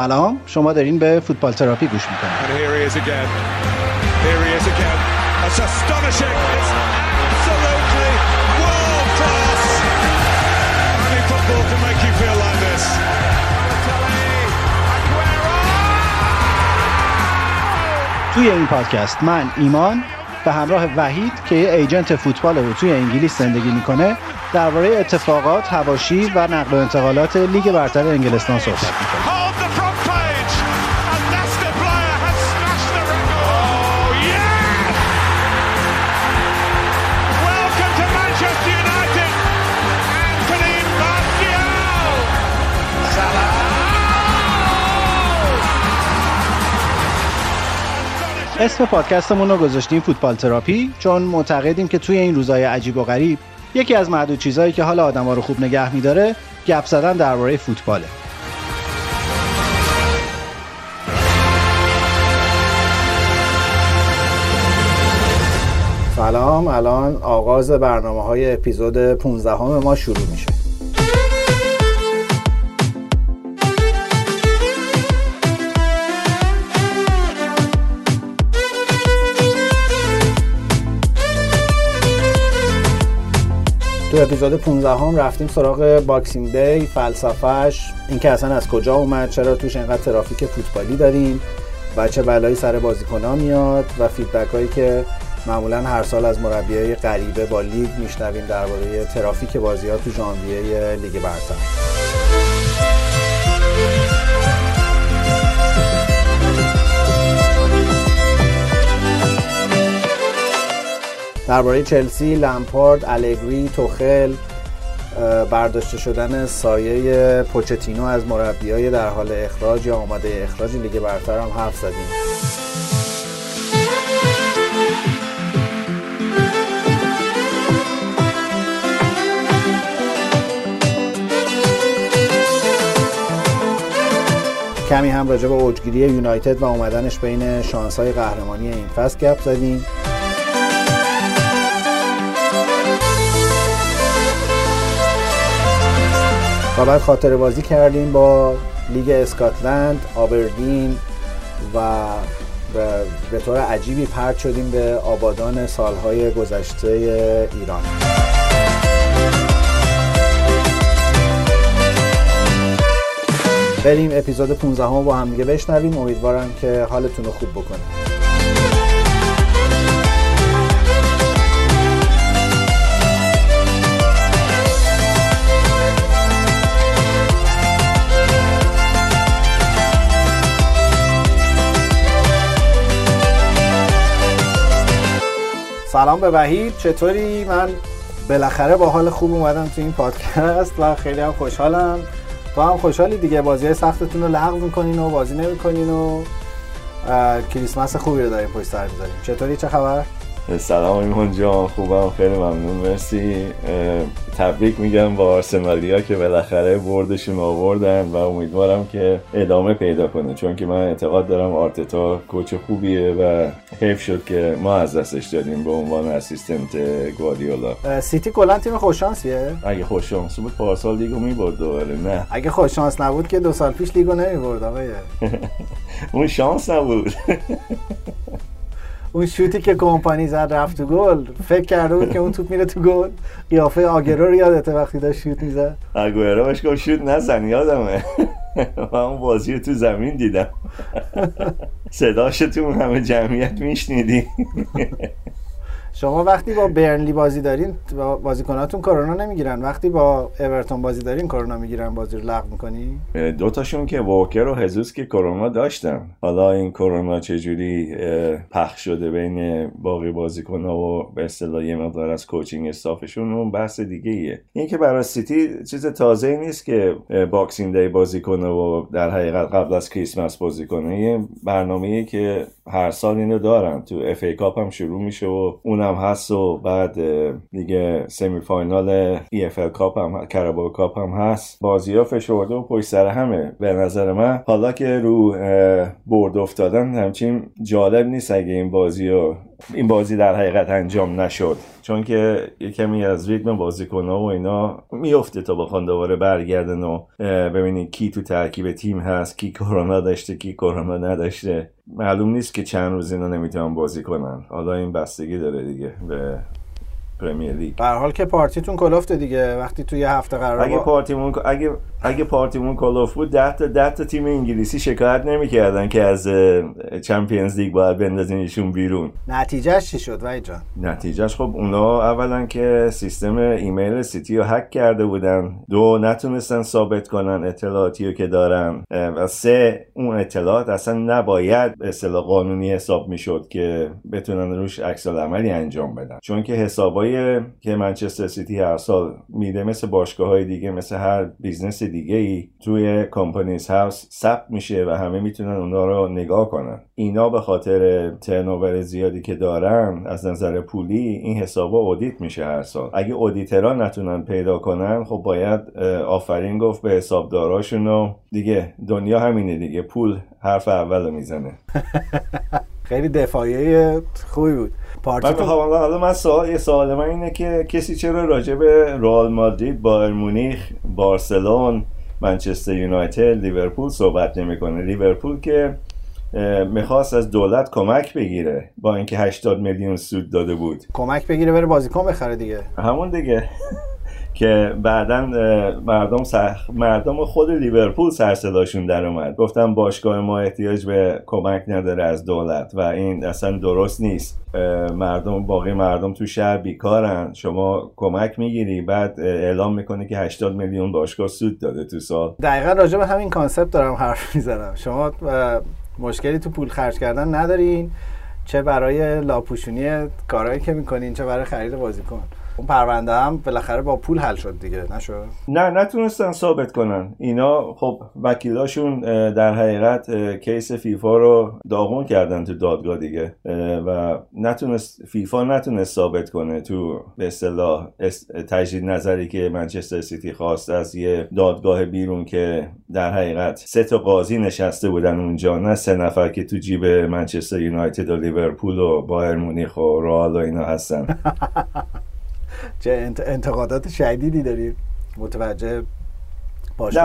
سلام، شما دارین به فوتبال تراپی گوش میکنید. توی این پادکست من ایمان به همراه وحید که ایجنت فوتبال و توی انگلیس زندگی میکنه درباره اتفاقات، حواشی و نقل و انتقالات لیگ برتر انگلستان صحبت میکنه. اسم پادکستمون رو گذاشتیم فوتبال تراپی چون معتقدیم که توی این روزهای عجیب و غریب یکی از معدود چیزهایی که حال آدم‌ها رو خوب نگه می‌داره گپ زدن درباره فوتباله. سلام، الان آغاز برنامه‌های اپیزود 15 ما شروع میشه. تو اپیزود 15 هم رفتیم سراغ باکسینگ دی، فلسفهش، اینکه اصلا از کجا اومد، چرا توش اینقدر ترافیک فوتبالی داریم و چه بلایی سر بازیکن‌ها میاد و فیدبک هایی که معمولا هر سال از مربیای غریبه با لیگ میشنویم درباره ترافیک بازی‌ها تو ژانویه لیگ برتر. درباره چلسی، لمپارد، الگری، توخل، برداشته شدن سایه پوچتینو از مربیای در حال اخراج یا آماده اخراج لیگ برتر هم حرف زدیم. کمی هم راجع به اوجگیری یونایتد و اومدنش بین شانس‌های قهرمانی این فصل گپ زدیم. و بعد خاطره بازی کردیم با لیگ اسکاتلند، آبردین و به طور عجیبی پرت شدیم به آبادان سالهای گذشته ایران. بریم اپیزود 15 رو با هم دیگه بشنویم. امیدوارم که حالتون رو خوب بکنه. سلام به وحید، چطوری؟ من بالاخره با حال خوب اومدم تو این پادکست و خیلی هم خوشحالم. تو هم خوشحالی دیگه؟ بازی‌های سختتون رو لغو می‌کنین و بازی نمی‌کنین و کریسمس خوبی رو داریم پشت سر می‌ذاریم. چطوری؟ چه خبر؟ سلام ایمان جان، خوبم، خیلی ممنون، مرسی. تبریک میگم با آرسنالیا که بالاخره بردشون آوردن و امیدوارم که ادامه پیدا کنه، چون که من اعتقاد دارم آرتتا کوچ خوبیه و حیف شد که ما از دستش دادیم به عنوان اسیستنت گواردیولا. سیتی کلا تیم خوششانسیه. اگه خوششانس بود پارسال لیگو می‌برد دوباره. نه، اگه خوششانس نبود که 2 سال پیش لیگو نمی‌برد آقای. اون شانس نبود. اون شوتی که کمپانی زد رفت تو گل، فکر کرده بود که اون توپ میره تو گل. قیافه آگرو رو یادته وقتی داشت شوت میزد؟ آگرو بهش گفت شوت نزن، یادمه من اون بازی رو تو زمین دیدم، صداش تو همه جمعیت میشنیدی. شما وقتی با برنلی بازی دارین بازیکناتون کرونا نمیگیرن، وقتی با اورتون بازی دارین کرونا میگیرن، بازی رو لغو میکنی؟ دوتاشون که واکر و هزوس که کرونا داشتن. حالا این کرونا چجوری پخش شده بین باقی بازیکن‌ها و به اصطلاح یه مقدار از کوچینگ استافشون اون بحث دیگه ایه. این که برای سیتی چیز تازه‌ای نیست که باکسینگ دی بازیکن‌ها و در حقیقت قبل از کریسمس بازیکن‌ها، یه برنامه‌ایه که هر سال اینو دارن، تو اف ای کاپ هم شروع میشه و اونم هست و بعد دیگه سمی فاینال ای اف ال کاپ هم، کاراباو کاپ هم هست. بازی‌ها فشرده و پشت سر همه. به نظر من حالا که رو برد افتادن همچین جالب نیست اگه این بازیو این بازی در حقیقت انجام نشد، چون که یه کمی از ریتم بازیکن‌ها و اینا میفته تا بخوان دوباره برگردن و ببینید کی تو ترکیب تیم هست، کی کرونا داشته کی کرونا نداشته. معلوم نیست که چند روز اینا نمیتونن بازی کنن. حالا این بستگی داره دیگه به پرمیر لیگ. به هر حال که پارتیتون کلفته دیگه. وقتی تو یه هفته قراره اگه پارتیمون کلوف بود 10 تا تیم انگلیسی شکایت نمی‌کردن که از چمپیونز لیگ باید بندازینشون بیرون. نتیجهش چی شد وای جان؟ نتیجهش خب اونا اولا که سیستم ایمیل سیتی رو هک کرده بودن، 2 نتونستن ثابت کنن اطلاعاتیو که دارن، و 3 اون اطلاعات اصلا نباید به اصطلاح قانونی حساب میشد که بتونن روش عکس‌العملی انجام بدن، چون که حسابای که منچستر سیتی هر سال میده مثل باشگاه‌های دیگه، مثل هر بیزنس دیگه‌ای توی کمپانیز هاوس ثبت میشه و همه میتونن اونا رو نگاه کنن. اینا به خاطر ترنوور زیادی که دارن از نظر پولی این حسابا اودیت میشه هر سال. اگه اودیترها نتونن پیدا کنن خب باید آفرین گفت به حسابداراشون و دیگه دنیا همینه دیگه، پول حرف اولو میزنه. خیلی دفاعی خوبی بود. پارتیتون حالا یه سوال من اینه که کسی چرا راجع به رئال مادرید، بایر مونیخ، بارسلون، منچستر یونایتد، لیورپول صحبت نمی‌کنه؟ لیورپول که می‌خواست از دولت کمک بگیره، با اینکه 80 میلیون سود داده بود کمک بگیره بره بازیکن بخره دیگه، همون دیگه که بعداً مردم خود لیورپول سرصداشون در اومد، گفتن باشگاه ما احتیاج به کمک نداره از دولت و این اصلا درست نیست. باقی مردم تو شهر بیکارن، شما کمک میگیری بعد اعلام میکنی که 80 میلیون باشگاه سود داده تو سال. دقیقاً راجع به همین کانسپت دارم حرف میزنم. شما مشکلی تو پول خرج کردن ندارین، چه برای لاپوشونی کارهایی که میکنین چه برای خرید بازیکن. اون پرونده هم بالاخره با پول حل شد دیگه، نشد؟ نه، نتونستن ثابت کنن. اینا خب وکیلاشون در حقیقت کیس فیفا رو داغون کردن تو دادگاه دیگه و فیفا نتونست ثابت کنه تو به اصطلاح تجدید نظری که منچستر سیتی خواست از یه دادگاه بیرون که در حقیقت 3 تا قاضی نشسته بودن اونجا، نه 3 نفر که تو جیب منچستر یونایتد و لیورپول و بایر مونیخ و رئال و اینا هستن. چه انتقادات شدیدی داریم متوجه باشه.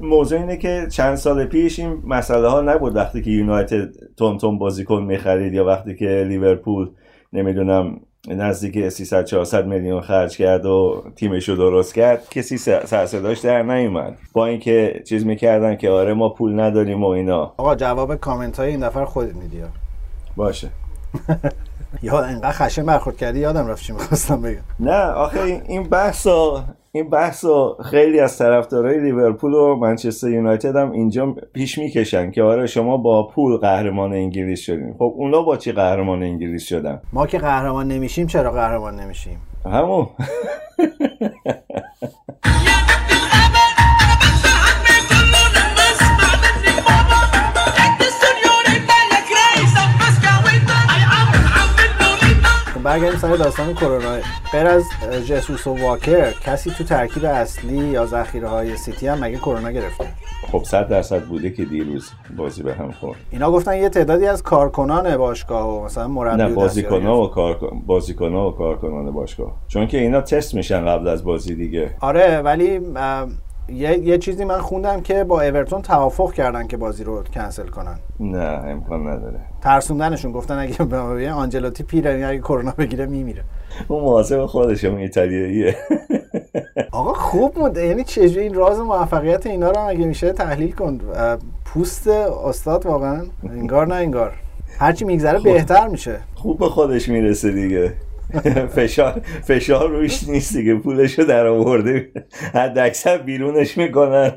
موضوع اینه که چند سال پیش این مسئله ها نبود، وقتی که یونایتد تون بازیکن می‌خرید یا وقتی که لیورپول نمیدونم نزدیک 300 400 میلیون خرج کرد و تیمش رو درست کرد، کسی سرصداش در نیومد، با اینکه چیز میکردن که آره ما پول نداریم و اینا. آقا جواب کامنت های این دفعه خودت میدی باشه. یا انقدر خشن برخورد کردی یادم رفت چی می‌خواستم بگم. نه آخه این بحثو خیلی از طرفدارای لیورپول و منچستر یونایتد هم اینجا پیش میکشن که آره شما با پول قهرمان انگلیس شدین. خب اونا با چی قهرمان انگلیس شدن؟ ما که قهرمان نمیشیم. چرا قهرمان نمیشیم؟ همون برگردیم سر داستان کرونا. غیر از جسوس و واکر کسی تو ترکیب اصلی یا ذخیره‌های سیتی هم مگه کرونا گرفته؟ خب 100% بوده که دیروز بازی به هم خورد. اینا گفتن یه تعدادی از کارکنان باشگاه و مثلا مربی و بازیکنان باشگاه، چون که اینا تست میشن قبل از بازی دیگه. آره ولی یه چیزی من خوندم که با اورتون توافق کردن که بازی رو کنسل کنن. نه امکان نداره. ترسوندنشون، گفتن اگه آنجلوتی پیرنی اگه کرونا بگیره میمیره. اون مواظب خودشه، اون ایتالیاییه. آقا خوب بود. یعنی چجوری این راز موفقیت اینا رو اگه میشه تحلیل کن. پوست استاد واقعا انگار نه انگار. هرچی میگذره بهتر میشه. خوب به خودش میرسه دیگه. فشار روش نیست دیگه، پولشو در آورده، حد اکثر بیرونش میکنن،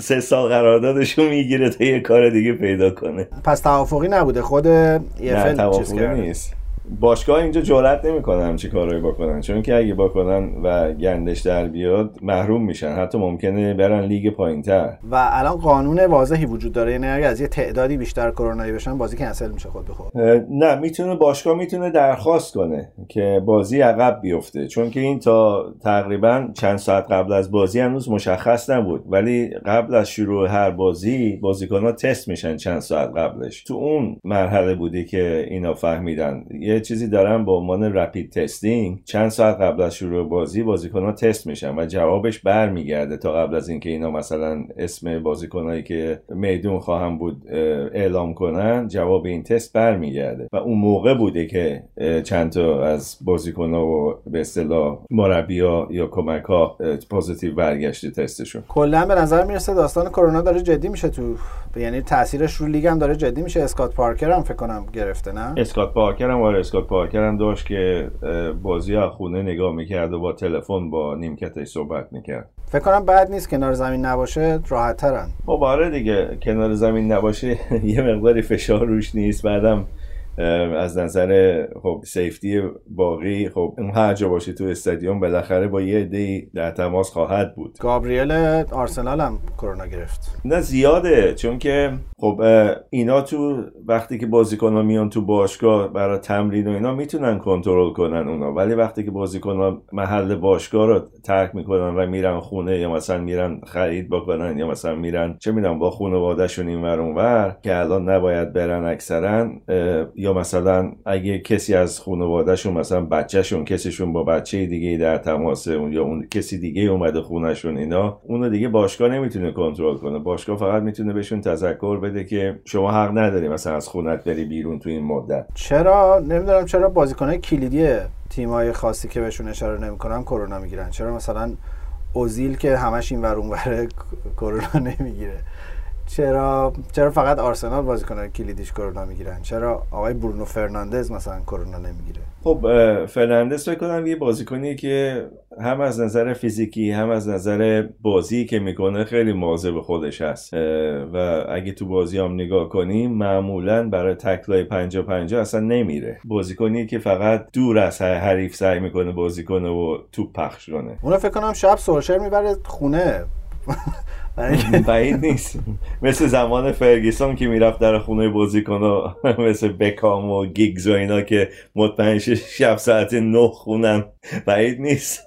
3 سال قراردادشو میگیره تا یه کار دیگه پیدا کنه. پس توافقی نبوده، خود ایفل چیز کرده؟ نه توافقی نیست. باشگاه اینجا جرئت نمیکنن چه کارایی بکنن، چون که اگه بکنن و گندش در بیاد محروم میشن، حتی ممکنه برن لیگ پایینتر. و الان قانون واضحی وجود داره، یعنی اگه از یه تعدادی بیشتر کرونایی بشن بازی کنسل میشه خود به خود. نه، میتونه باشگاه میتونه درخواست کنه که بازی عقب بیفته، چون که این تا تقریبا چند ساعت قبل از بازی هنوز مشخص نبود، ولی قبل از شروع هر بازی بازیکن‌ها تست میشن چند ساعت قبلش. تو اون مرحله بوده که اینا فهمیدن چیزی دارن به عنوان رپید تستینگ، چند ساعت قبل از شروع بازی بازیکن‌ها تست میشن و جوابش برمیگرده تا قبل از اینکه اینا مثلا اسم بازیکنایی که میدون خواهم بود اعلام کنن، جواب این تست برمیگرده و اون موقع بوده که چند تا از بازیکن‌ها و به اصطلاح مربی‌ها یا کمک‌ها پوزیتیو برگشته تستشون. کلا به نظر میرسه داستان کرونا داره جدی میشه، تو یعنی تاثیرش رو لیگ هم داره جدی میشه. اسکات پارکر هم فکر کنم گرفته، نه اسکات پارکر هم اسکات پارکر داشت که بازی از خونه نگاه میکرد و با تلفن با نیمکتش صحبت میکرد. فکر کنم بد نیست کنار زمین نباشه، راحت ترن. مبارزه دیگه، کنار زمین نباشه یه مقداری فشار روش نیست، بعدم از نظر خب سیفتی باقی خب اون هر جا باشه تو استادیوم بالاخره با یه عده‌ای در تماس خواهد بود. گابریل آرسنال هم کرونا گرفت. نه زیاده، چون که خب اینا تو وقتی که بازیکن‌ها میان تو باشگاه برای تمرین و اینا میتونن کنترل کنن اونا، ولی وقتی که بازیکن‌ها محل باشگاه رو ترک میکنن و میرن خونه یا مثلا میرن خرید بکنن یا مثلا میرن چه میدونم با خانواده‌شون اینور اونور که الان نباید برن اکثرا، یا مثلا اگه کسی از خانواده‌شون مثلا بچه‌شون کسیشون با بچه دیگه در تماس یا اون کسی دیگه اومده خونه‌شون اینا، اونو دیگه باشگاه نمیتونه کنترل کنه. باشگاه فقط میتونه بهشون تذکر بده که شما حق نداری مثلا از خونت بری بیرون تو این مدت. چرا نمیدونم چرا بازیکن‌های کلیدی تیم‌های خاصی که بهشون اشاره نمی‌کنم کرونا میگیرن؟ چرا مثلا اوزیل که همش اینور اونوره کرونا نمیگیره؟ چرا فقط آرسنال بازیکنان کلیدیش کرونا میگیرن؟ چرا آقای برونو فرناندز مثلا کرونا نمیگیره؟ خب فرناندز فکر کنم یه بازیکنیه که هم از نظر فیزیکی هم از نظر بازی که میکنه خیلی مواظب خودش هست و اگه تو بازی هم نگاه کنیم معمولا برای تکلای 50-50 اصلا نمیره. بازیکنیه که فقط دور از حریف سعی میکنه بازی کنه و توپ پخش کنه. اون فکر کنم شب سولشر میبره خونه. بعید نیست، مثل زمان فرگیسون که میرفت در خونه بازیکن‌ها مثل بکام و گیگز و اینا که مطمئن شب ساعت 9 خونن، بعید نیست.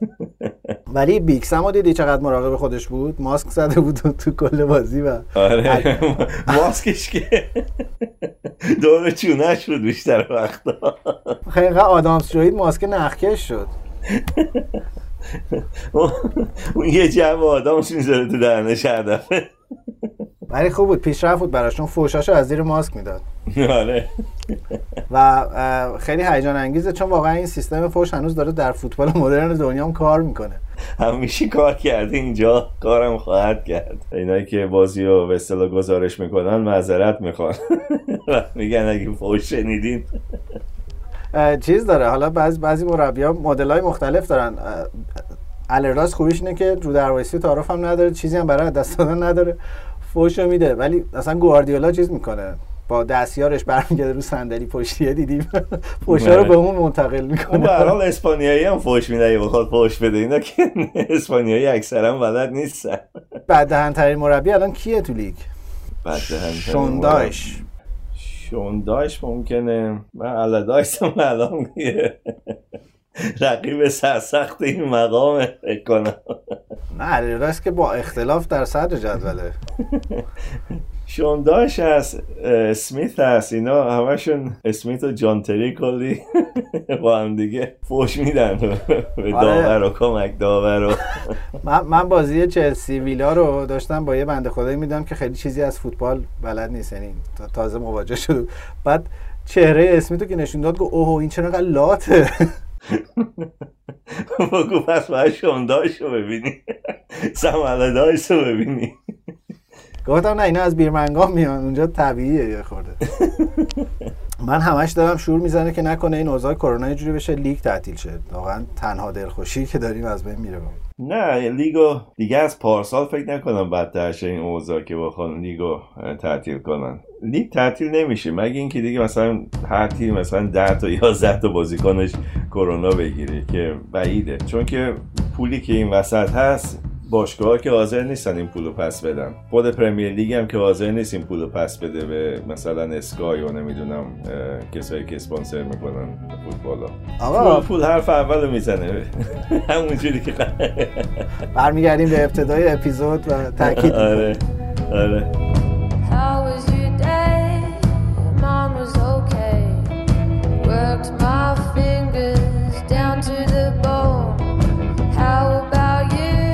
ولی بیکس هم دیدی چقدر مراقب خودش بود، ماسک زده بود تو کل بازی و آره ماسکش که دور چونش بود بیشتر وقتا. خیلی آدامس جوید ماسک نخکش شد. اون یه جمع آدمش میذاره تو درنش هر دفعه. ولی خوب بود، پیشرفت بود براشون، فوشاشو از زیر ماسک میداد. آره و خیلی هیجان انگیزه، چون واقعا این سیستم فوش هنوز داره در فوتبال مدرن دنیا هم کار میکنه. همیشه کار کرده، اینجا کارم خواهد کرد. اینایی که بازی رو به اصطلاح گزارش میکنن معذرت میخوان و میگن اگه فوش شنیدین چیز داره. حالا بعضی مربی‌ها مدل‌های مختلف دارن. الراز خوبیش اینه که رو دروایسی تعارف هم نداره، چیزی هم برای دست دادن نداره، فوشو میده. ولی مثلا گواردیولا چیز میکنه، با دستیارش برمیگرده رو صندلی پشتیه، دیدیم فوشا رو به اون منتقل میکنه. به هر حال اسپانیایی هم فوش میده اگه بخواد فوش بده، اینا که اسپانیایی اکثرا بلد نیستن. بددهن‌ترین مربی الان کیه تو لیگ؟ شوندایش. شوندایش ممکنه، من الادایس هم الان رقیب سرسخت این مقام فکر کنم. نه الادایس که با اختلاف در صدر جدوله. شوندایش هست، اسمیت هست، اینا همشون اسمیت و جان تری کلی با هم دیگه فوش میدن به داور و کمک داور و من بازی چلسی ویلا رو داشتم با یه بنده خدایی میدم که خیلی چیزی از فوتبال بلد نیست، یعنی تازه مواجه شد. بعد چهره اسمیتو که نشون داد گفت اوه این چرا غلاته. بگو پس باید شوندایش رو ببینی، سمالدایش رو ببینی. گفتم نه اینا از بیرمنگام میان، اونجا طبیعیه یه خورده. من همش دارم شور میزنه که نکنه این اوضاع کرونا یه جوری بشه لیگ تعطیل شه. واقعا تنها دلخوشی که داریم از بین میره. نه لیگو دیگه از پارسال فکر نکنم بدتر شه این اوضاع که بخوان لیگو تعطیل کنن. لیگ تعطیل نمیشه مگه اینکه دیگه مثلا هر تیم مثلا 10 تا 11 تا بازیکنش کرونا بگیره که بعیده، چون که پولی که این وسط هست باشگاه‌ها که حاضر نیستن این پولو پس بدن، خود پرمیر لیگ هم که حاضر نیست این پولو پس بده به مثلا اسکای و نمیدونم کسایی که اسپانسر میکنن فوتبالا. آقا پول حرف اولو میزنه همونجوری که برمیگردیم به ابتدای اپیزود و تاکید. آره آره. Worked my fingers down to the bone. How about you?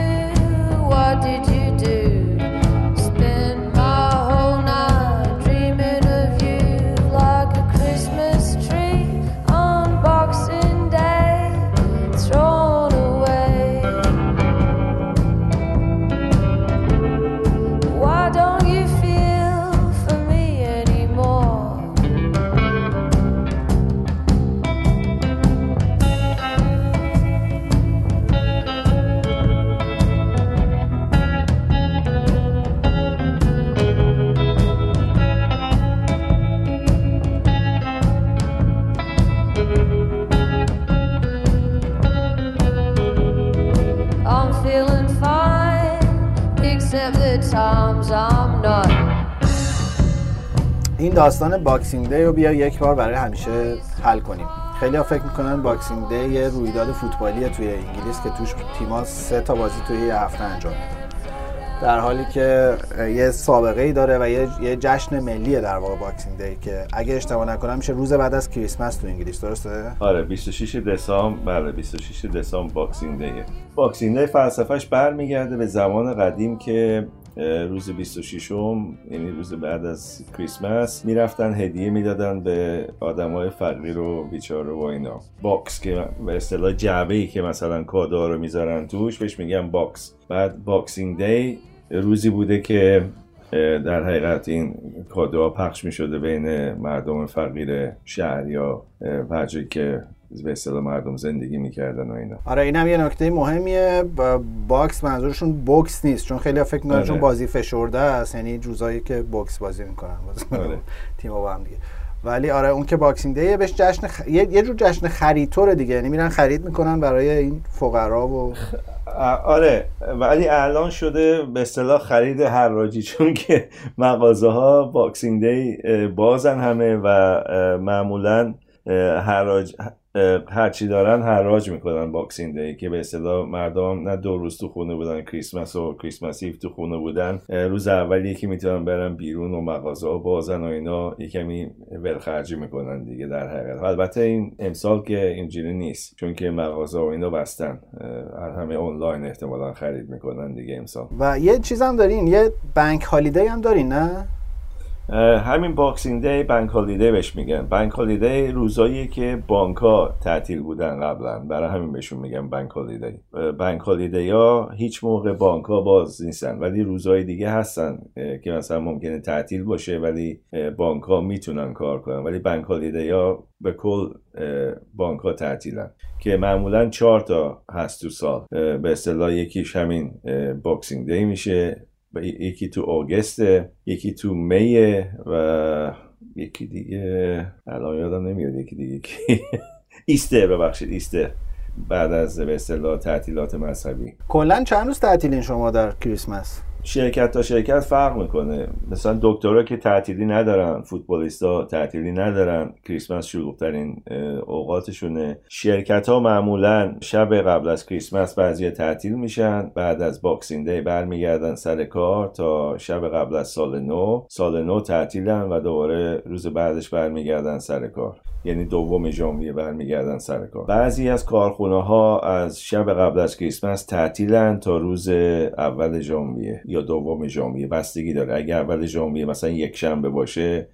What did you do? Spent my whole night dreaming of you like a Christmas tree on Boxing Day, thrown away. Why don't you feel for me anymore? I'm feeling fine, except the times I'm not. این داستان باکسینگ دی رو بیا یک بار برای همیشه حل کنیم. خیلی‌ها فکر می‌کنن باکسینگ دی یه رویداد فوتبالیه توی انگلیس که توش تیم‌ها 3 تا بازی توی یه هفته انجام میدن. در حالی که یه سابقه‌ای داره و یه جشن ملیه در واقع باکسینگ دی که اگه اشتباه نکنم میشه روز بعد از کریسمس تو انگلیس، درسته؟ آره 26 دسامبر. بله 26 دسامبر باکسینگ دی. باکسینگ دی فلسفه‌اش برمیگرده به زمان قدیم که روز 26م یعنی روز بعد از کریسمس میرفتن هدیه میدادن به آدمای فقیر و بیچاره و اینا. باکس که به اصطلاح جعبه‌ای که مثلا کادوها رو میذارن توش بهش میگن باکس. بعد باکسینگ دی روزی بوده که در حقیقت این کادوها پخش میشده بین مردم فقیر شهر یا بچه‌ای که به اصطلاح مردم زندگی میکردن و اینا. آره اینم یه نکته مهمیه. باکس منظورشون بوکس نیست، چون خیلی فکر میکنن چون بازی فشرده است یعنی جوزایی که بوکس بازی میکنن تیم‌ها با هم دیگه، ولی آره اون که باکسینگ دیه بهش جشن یه جور جشن خریدوره دیگه، یعنی میرن خرید میکنن برای این فقرا و آره. ولی الان شده به اصطلاح خرید حراجی، چون که مغازه‌ها باکسینگ دی بازن همه و معمولا هرچی دارن حراج میکنن باکسینگ دی، که به اصطلاح مردم نه دو روز تو خونه بودن کریسمس و کریسمس ایو تو خونه بودن، روز اولی که میتونن برن بیرون و مغازه ها بازن و اینا یه کمی ولخرجی میکنن دیگه در حقیقت. البته این امسال که اینجوری نیست، چون که مغازه ها و اینا بستن، همه آنلاین احتمالا خرید میکنن دیگه امسال. و یه چیز هم دارین، یه بانک هالیدی هم دارین نه؟ همین باکسینگ دی بانک هالیدی بهش میگن. بانک هالیدی روزاییه که بانک‌ها تعطیل بودن قبلا، برای همین بهشون میگن بانک هالیدی. بانک هالیدی‌ها هیچ موقع بانک‌ها باز نیستن، ولی روزای دیگه هستن که مثلا ممکنه تعطیل باشه ولی بانک‌ها میتونن کار کنن، ولی بانک هالیدی‌ها به کل بانک‌ها تعطیلن که معمولا 4 تا هست تو سال. به اصطلاح یکیش همین باکسینگ دی میشه، یکی تو آگوسته، یکی تو میه و یکی دیگه الان یادم نمیاد یکی دیگه کی ایستر. ببخشید ایستر بعد از به اصطلاح تعطیلات مذهبی. کلا چند روز تعطیلین شما در کریسمس؟ شرکت تا شرکت فرق میکنه، مثلا دکترها که تعطیلی ندارن، فوتبالیستا تعطیلی ندارن، کریسمس شلوغ‌ترین اوقاتشونه. شرکت ها معمولا شب قبل از کریسمس بعضیا تعطیل میشن، بعد از باکسینگ دی برمیگردن سر کار تا شب قبل از سال نو. سال نو تعطیلن و دوباره روز بعدش برمیگردن سر کار، یعنی 2 ژانویه برمیگردن سر کار. بعضی از کارخونه ها از شب قبل از کریسمس تعطیلن تا روز اول ژانویه یا 2 ژانویه، بستگی داره. اگر اول ژانویه مثلا یک شنبه باشه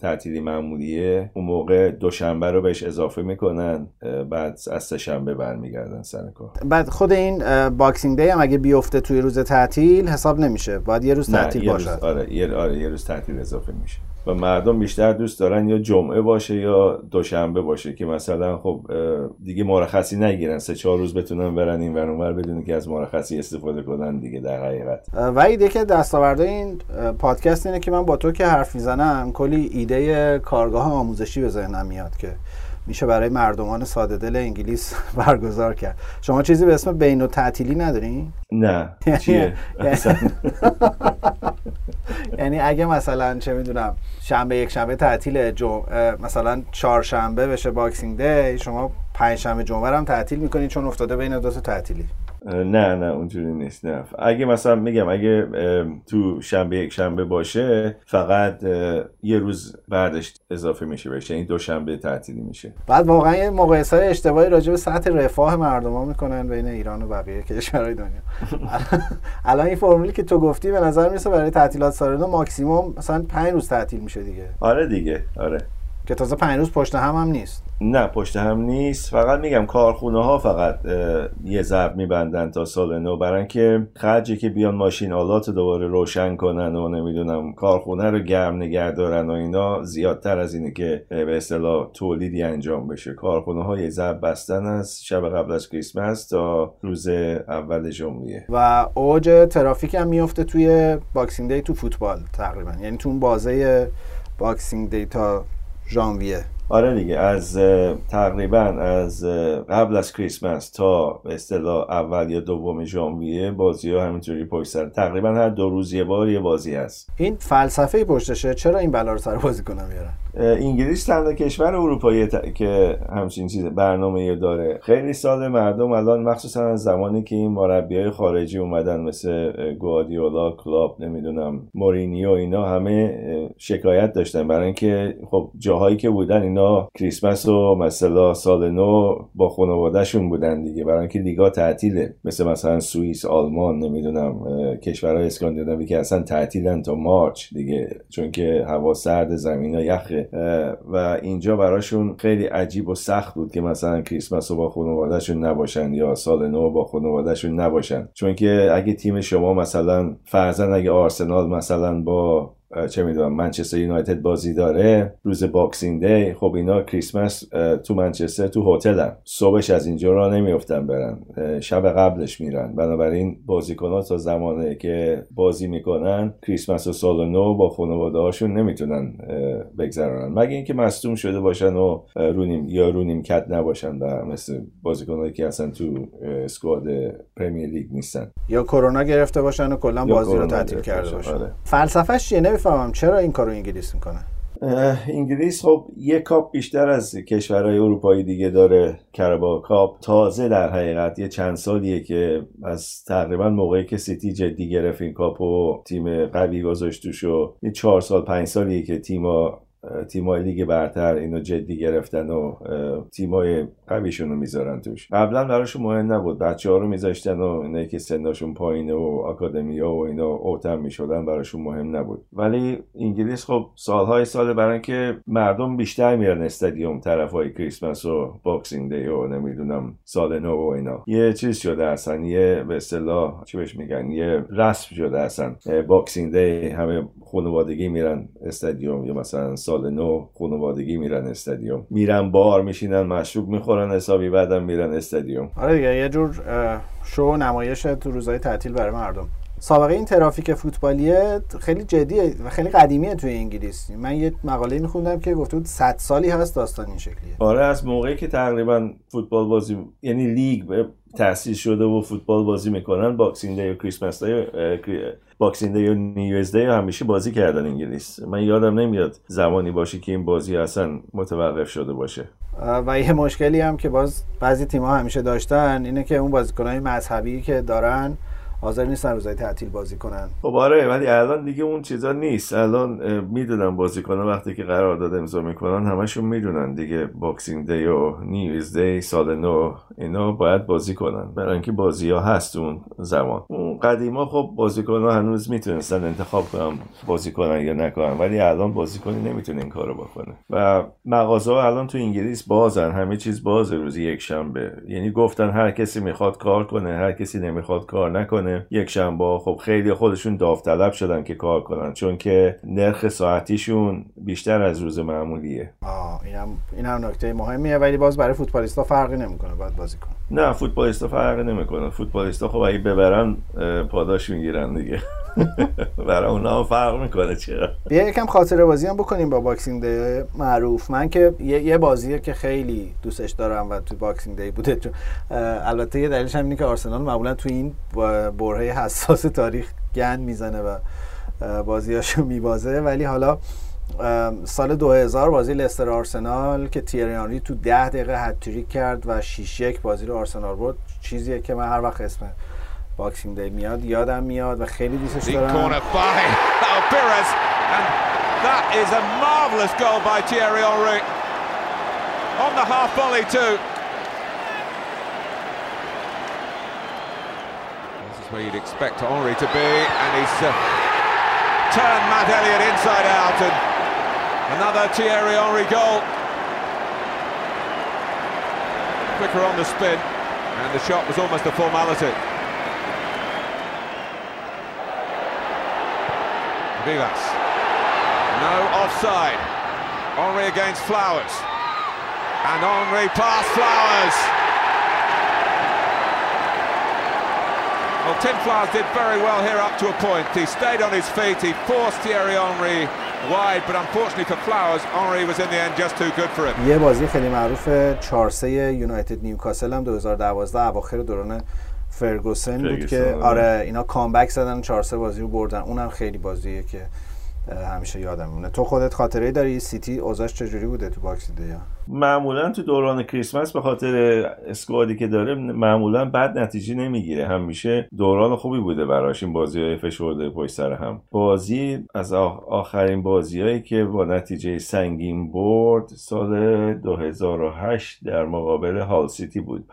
تعطیلی معمولیه، اون موقع دوشنبه رو بهش اضافه میکنن، بعد از سه شنبه برمیگردن سر کار. بعد خود این باکسینگ دی هم اگه بیفته توی روز تعطیل حساب نمیشه، باید یه روز تعطیل باشه. آره یه روز تعطیل اضافه میشه. و مردم بیشتر دوست دارن یا جمعه باشه یا دوشنبه باشه که مثلا خب دیگه مرخصی نگیرن، 3-4 روز بتونن برن این ور اون ور بدون که از مرخصی استفاده کنن دیگه. در حقیقت وحید، یکی از دستاوردهای این پادکست اینه که من با تو که حرف میزنم کلی ایده کارگاه آموزشی به ذهنم میاد که میشه برای مردمان ساده دل انگلیس برگزار کرد. شما چیزی به اسم بین التعطیلی ندارین؟ نه. چیه؟ یعنی اگه مثلا چه میدونم شنبه یک شنبه تعطیل، مثلا چهارشنبه بشه باکسینگ دی، شما پنجشنبه جمعه هم تعطیل میکنید چون افتاده بین دو تا تعطیلی. نه اونجوری نیست. نه اگه مثلا میگم اگه تو شنبه یک شنبه باشه فقط یه روز بعدش اضافه میشه بشه، این دوشنبه تعطیلی میشه. بعد واقعا یه مقایسه اشتباهی راجع به سطح رفاه مردما میکنن بین ایران و بقیه کشورهای دنیا. الان این فرمولی که تو گفتی به نظر میاد برای تعطیلات سالانه ماکسیمم مثلا 5 روز تعطیل میشه دیگه. آره دیگه، آره. که تازه 5 روز پشت هم نیست. نه پشت هم نیست، فقط میگم کارخونه ها فقط یه ضرب میبندن تا سال نو، برای اینکه خرجی که بیان ماشین آلات دوباره روشن کنن و نمیدونم کارخونه رو گرم نگه دارن و اینا زیادتر از اینه که به اصطلاح تولیدی انجام بشه. کارخونه ها یه ضرب بستن از شب قبل از کریسمس تا روز اول ژانویه و اوج ترافیک هم میفته توی باکسینگ دی تو فوتبال تقریبا، یعنی تو اون بازه باکسینگ دی تا ژانویه. آره دیگه، از تقریبا از قبل از کریسمس تا به اصطلاح اول یا دوم ژانویه بازی‌ها همینطوری پشت سر، تقریبا هر 2 روز یه بار یه بازی هست. این فلسفه پشتشه، چرا این بلا رو سر بازیکن‌ها میارن؟ انگلیس تنها کشور اروپایی که همچین چیز برنامه‌ای داره. خیلی ساده مردم الان مخصوصا از زمانی که این مربیای خارجی اومدن مثل گواردیولا، کلوب، نمیدونم مورینیو، اینا همه شکایت داشتن برای اینکه خب جاهایی که بودن اینا کریسمس و مثلا سال نو با خانواده‌شون بودن دیگه، برای اینکه لیگا تعطیله، مثلا سوئیس، آلمان، نمیدونم کشورهای اسکاندیناوی که اصلا تعطیلن تا مارچ دیگه، چون که هوا سرد، زمینا یخه و اینجا براشون خیلی عجیب و سخت بود که مثلا کریسمس رو با خانواده‌شون نباشن یا سال نو با خانواده‌شون نباشن، چون که اگه تیم شما مثلا فرضاً اگه آرسنال مثلا با چه میدونم منچستر یونایتد بازی داره روز باکسینگ دی، خب اینا کریسمس تو منچستر تو هتلن، صبحش از اینجا راه نمیافتن برن، شب قبلش میرن، بنابراین بازیکن‌ها تا زمانی که بازی میکنن کریسمس و سال نو با خانواده‌هاشون نمیتونن بگذرونن، مگه اینکه مصدوم شده باشن و رونیم کت نباشن مثل بازیکنایی که اصلا تو اسکواد پرمیر لیگ نیستن یا کرونا گرفته باشن و کلا بازی رو تعطیل کرده باشن. فلسفه‌اش چیه؟ فهمم چرا این کارو انگلیس میکنه. انگلیس خب یک کاپ بیشتر از کشورهای اروپایی دیگه داره، کرباو کاپ. تازه در حقیقت یه چند سالیه که از تقریبا موقعی که سیتی جدی گرفت این کاپو تیم قوی گذاشت توش، یه 4 سال 5 سالیه که تیم‌های لیگ برتر اینو جدی گرفتن و تیم‌های قویشون رو میذارن توش. قبلا براشون مهم نبود، بچه‌ها رو میذاشتن و اینایی که سنشون پایینه و آکادمیا و اینا اوتم میشدن، براشون مهم نبود. ولی انگلیس خب سالهای ساله برای اینکه مردم بیشتر میرن استادیوم طرفای کریسمس و باکسینگ دی و نمیدونم سال نو و اینا، یه چیز شده اصلا، یه به اصطلاح چی بهش میگن، یه رسم شده اصلا. باکسینگ دی همه خانوادگی میرن استادیوم، یا مثلا سال نو خانوادگی میرن استادیوم، میرن بار میشینن مشروب میخورن حسابی، بعدم میرن استادیوم. آره دیگه، یه جور شو نمایش تو روزهای تعطیل برای مردم. سابقه این ترافیک فوتبالیه خیلی جدیه و خیلی قدیمیه توی انگلیس. من یه مقاله می‌خوندم که گفته بود 100 سالی هست داستان این شکلیه. آره، از موقعی که تقریبا فوتبال بازی یعنی لیگ تأسیس شده و فوتبال بازی میکنن، باکسینگ دی و کریسمس دی، باکسینگ دی و نیوز دی همیشه بازی کردن انگلیس. من یادم نمیاد زمانی باشه که این بازی اصلا متوقف شده باشه. و یه مشکلی هم که بعضی تیم‌ها همیشه داشتن اینه که اون بازیکن‌های مذهبی که دارن حاضر نیستن روزای تعطیل بازی کنن. خب آره، ولی الان دیگه اون چیزا نیست. الان میدونن بازیکن‌ها وقتی که قرارداد امضا میکنن همشون میدونن دیگه باکسینگ دی و نیوز دی، سال نو، اینا باید بازی کنن، برای اینکه بازی‌ها هست اون زمان. اون قدیما خب بازیکن‌ها هنوز میتونستن انتخاب کنن بازی کنن یا نکنن، ولی الان بازیکنی نمیتونه این کارو بکنه و مغازه‌ها الان تو انگلیس بازن، همه چیز بازه روز یک شنبه. یعنی گفتن هر کسی میخواد کار کنه، هر کسی نمیخواد کار نکنه، میکنه یکشنبه. خب خیلی خودشون داوطلب شدن که کار کنن، چون که نرخ ساعتیشون بیشتر از روز معمولیه. این هم نکته مهمیه، ولی باز برای فوتبالیستا فرقی نمیکنه بعد بازی کنه. نه فوتبالیستا فرقی نمیکنه، فوتبالیستا خب اگه ببرن پاداش میگیرن دیگه. برای اونا فرق میکنه. چرا؟ بیا یکم خاطره بازی هم بکنیم با باکسینگ دی معروف. من که یه بازیه که خیلی دوستش دارم و تو باکسینگ دی بوده، چون البته یه دلیلش هم اینه که آرسنال معمولا تو این برهه حساس تاریخ گند میزنه و بازیاشو میبازه، ولی حالا سال 2000 بازی لستر آرسنال که تیری آنری تو 10 دقیقه هتریک کرد و 6-1 بازی رو آرسنال برد، چیزیه که من هر وقت اسم باکسینگ دی میاد یادم میاد و خیلی دوستش دارم. That is a marvelous goal by Thierry Henry on the half volley too. This is where you'd expect Henry to be, and he's turned Matt Elliott inside out, and another Thierry Henry goal. Quicker on the spin, and the shot was almost a formality. Vivas. No offside. Henry against Flowers. And Henry past Flowers. Well, Tim Flowers did very well here up to a point. He stayed on his feet. He forced Thierry Henry wide, but unfortunately for Flowers, Henry was in the end just too good for him. یه بازی خیلی معروف 4-3 یونایتد نیوکاسل هم 2012 اواخر دوران فرگوسن بود که آره اینا کامبک زدن 4-3 بازی رو بردن. اونم خیلی بازیه که همیشه یادم میمونه. تو خودت خاطره داری؟ سیتی اوضاعش چجوری بوده تو باکسینگ دی؟ معمولا تو دوران کریسمس به خاطر اسکوادی که داره معمولا بد نتیجه نمیگیره، همیشه دوران خوبی بوده براش. این بازی‌های فشرده پشت سر هم، بازی از آخرین بازیایی که با نتیجه سنگین برد سال 2008 در مقابل هال سیتی بود.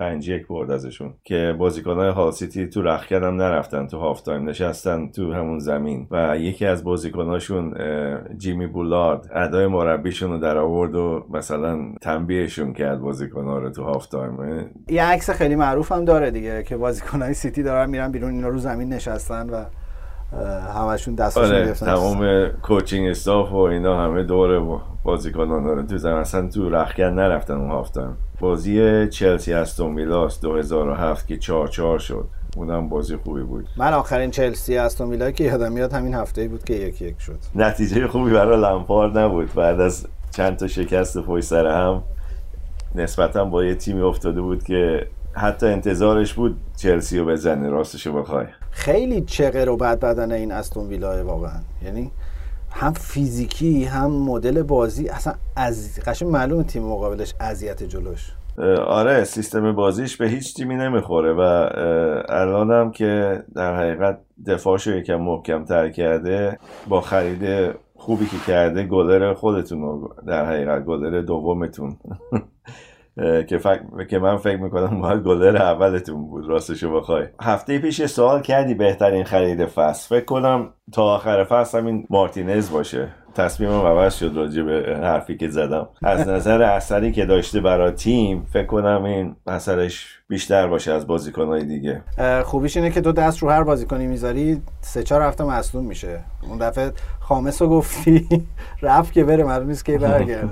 5-1 برد ازشون که بازیکن‌های هال سیتی تو رختکن هم نرفتن، تو هاف تایم نشستن تو همون زمین و یکی از بازیکن‌هاشون جیمی بولارد ادای مربیشون رو در آورد و مثلا تنبیهشون کرد بازیکن‌ها رو تو هاف تایم. یه عکس خیلی معروف هم داره دیگه که بازیکن‌های سیتی دارن میرن بیرون، اینا رو زمین نشستن و همشون دستشون گرفتن. تمام کوچینگ استاف و اینا همه دور بازیکن‌ها رو تو زمین، اصلا تو رختکن نرفتن اون هاف تایم. بازی چلسی استون ویلا 2007 که 4-4 شد، اونم بازی خوبی بود. من آخرین چلسی استون ویلا که یادم میاد همین هفته‌ای بود که 1-1 شد. نتیجه خوبی برای لمپارد نبود، بعد از چند تا شکست پشت سر هم نسبتاً با یه تیمی افتاده بود که حتی انتظارش بود چلسی رو بزنه. راستش بخوای خیلی چقر و بد بدن این استون ویلا واقعا، یعنی هم فیزیکی هم مدل بازی، اصلا از قشنگ معلوم تیم مقابلش اذیت جلوش. آره سیستم بازیش به هیچ تیمی نمیخوره و الان هم که در حقیقت دفاعشو یکم محکم تر کرده با خرید خوبی که کرده گلر خودتون رو، در حقیقت گلر دومتون که من فکر میکنم باید گلر اولتون بود. راستشو بخوای هفته پیش سوال کردی بهترین خرید فصل، فکر کنم تا آخر فصل همین مارتینز باشه. تصمیمم عوض شد راجع به حرفی که زدم. از نظر اثری که داشته برای تیم فکر کنم این اثرش بیشتر باشه از بازیکن‌های دیگه. خوبیش اینه که دو دست رو هر بازیکنی میذاری 3-4 هفته مصدوم میشه. اون دفعه خامس رو گفتی رفت که بره، معلوم نیست کی برگرده.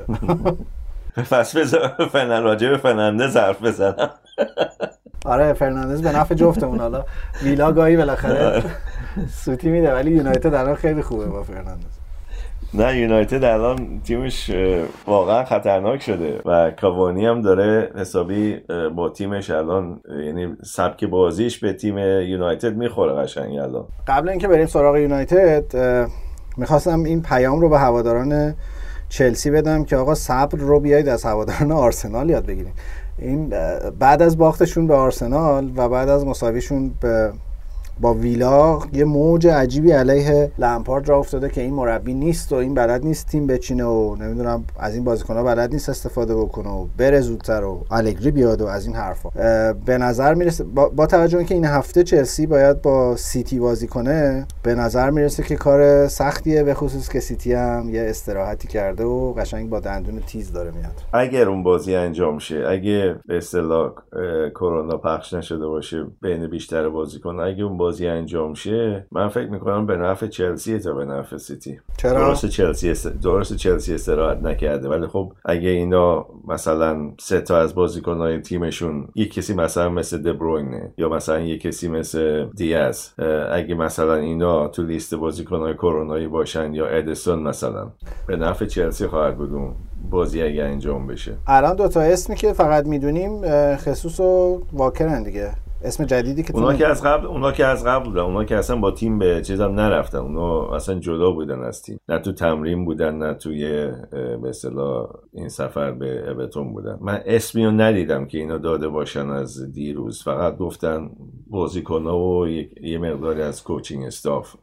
پس بذار راجع به فرناندز حرف بزنم. آره فرناندز به نفع جفتمون. حالا ویلا گاهی بالاخره سوتی میده، ولی یونایتد الان خیلی خوبه با فرناندز. نه یونایتد الان تیمش واقعا خطرناک شده و کاوانی هم داره حسابی با تیمش الان، یعنی سبک بازیش به تیم یونایتد میخوره قشنگ الان. قبل اینکه بریم سراغ یونایتد میخواستم این پیام رو به هواداران چلسی بدم که آقا صبر رو بیایید از هواداران آرسنال یاد بگیریم. این بعد از باختشون به آرسنال و بعد از مساویشون با ویلا یه موج عجیبی علیه لمپارد راه افتاده که این مربی نیست و این بلد نیست تیم بچینه و نمیدونم از این بازیکن‌ها بلد نیست استفاده بکنه و بره زودتر و الگری بیاد و از این حرفا. به نظر میرسه با توجه اینکه این هفته چلسی باید با سیتی بازی کنه، به نظر میرسه که کار سختیه، به خصوص که سیتی هم یه استراحتی کرده و قشنگ با دندون تیز داره میاد. اگر اون بازی انجام شه، اگه به اصطلاح کرونا پخش نشده باشه بین بیشتر بازیکن، اگه اون بازی انجام شه من فکر میکنم به نفع چلسی تا به نفع سیتی. چرا؟ درست چلسی استراحت نکرده، ولی خب اگه اینا مثلا سه تا از بازیکن‌های تیمشون یک کسی مثلا مثل دبروینه یا مثلا یک کسی مثل دیاز، اگه مثلا اینا تو لیست بازیکن‌های کرونایی باشن یا ادیسون، مثلا به نفع چلسی خواهد بود بازی اگه انجام بشه. الان دو تا اسمی که فقط میدونیم خصوص و واکرن دیگه، اسم جدیدی که اونا که از قبل بودن، اونا که اصلا با تیم به چیزام نرفتن، اونا اصلا جدا بودن از تیم، نه تو تمرین بودن نه توی به اصطلاح این سفر به اورتون بودن. من اسمی رو ندیدم که اینا داده باشن از دیروز، فقط گفتن بازیکن‌ها و یه مقداری از کوچینگ استاف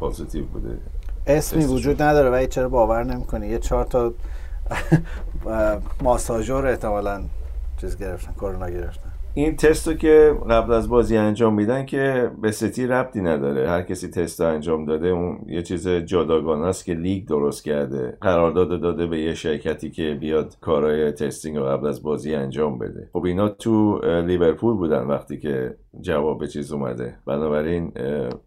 پوزتیو بوده. اسمی وجود نداره ولی چرا باور نمی‌کنی یه 4 تا ماساژور احتمالاً چیز گرفتن، کرونا گرفتن. این تستو که قبل از بازی انجام میدن که به سیتی ربطی نداره، هر کسی تستو انجام داده اون یه چیز جداگانه است که لیگ درست کرده، قرارداد داده به یه شرکتی که بیاد کارهای تستینگ رو قبل از بازی انجام بده. خب اینا تو لیورپول بودن وقتی که جواب چیز اومده، بنابراین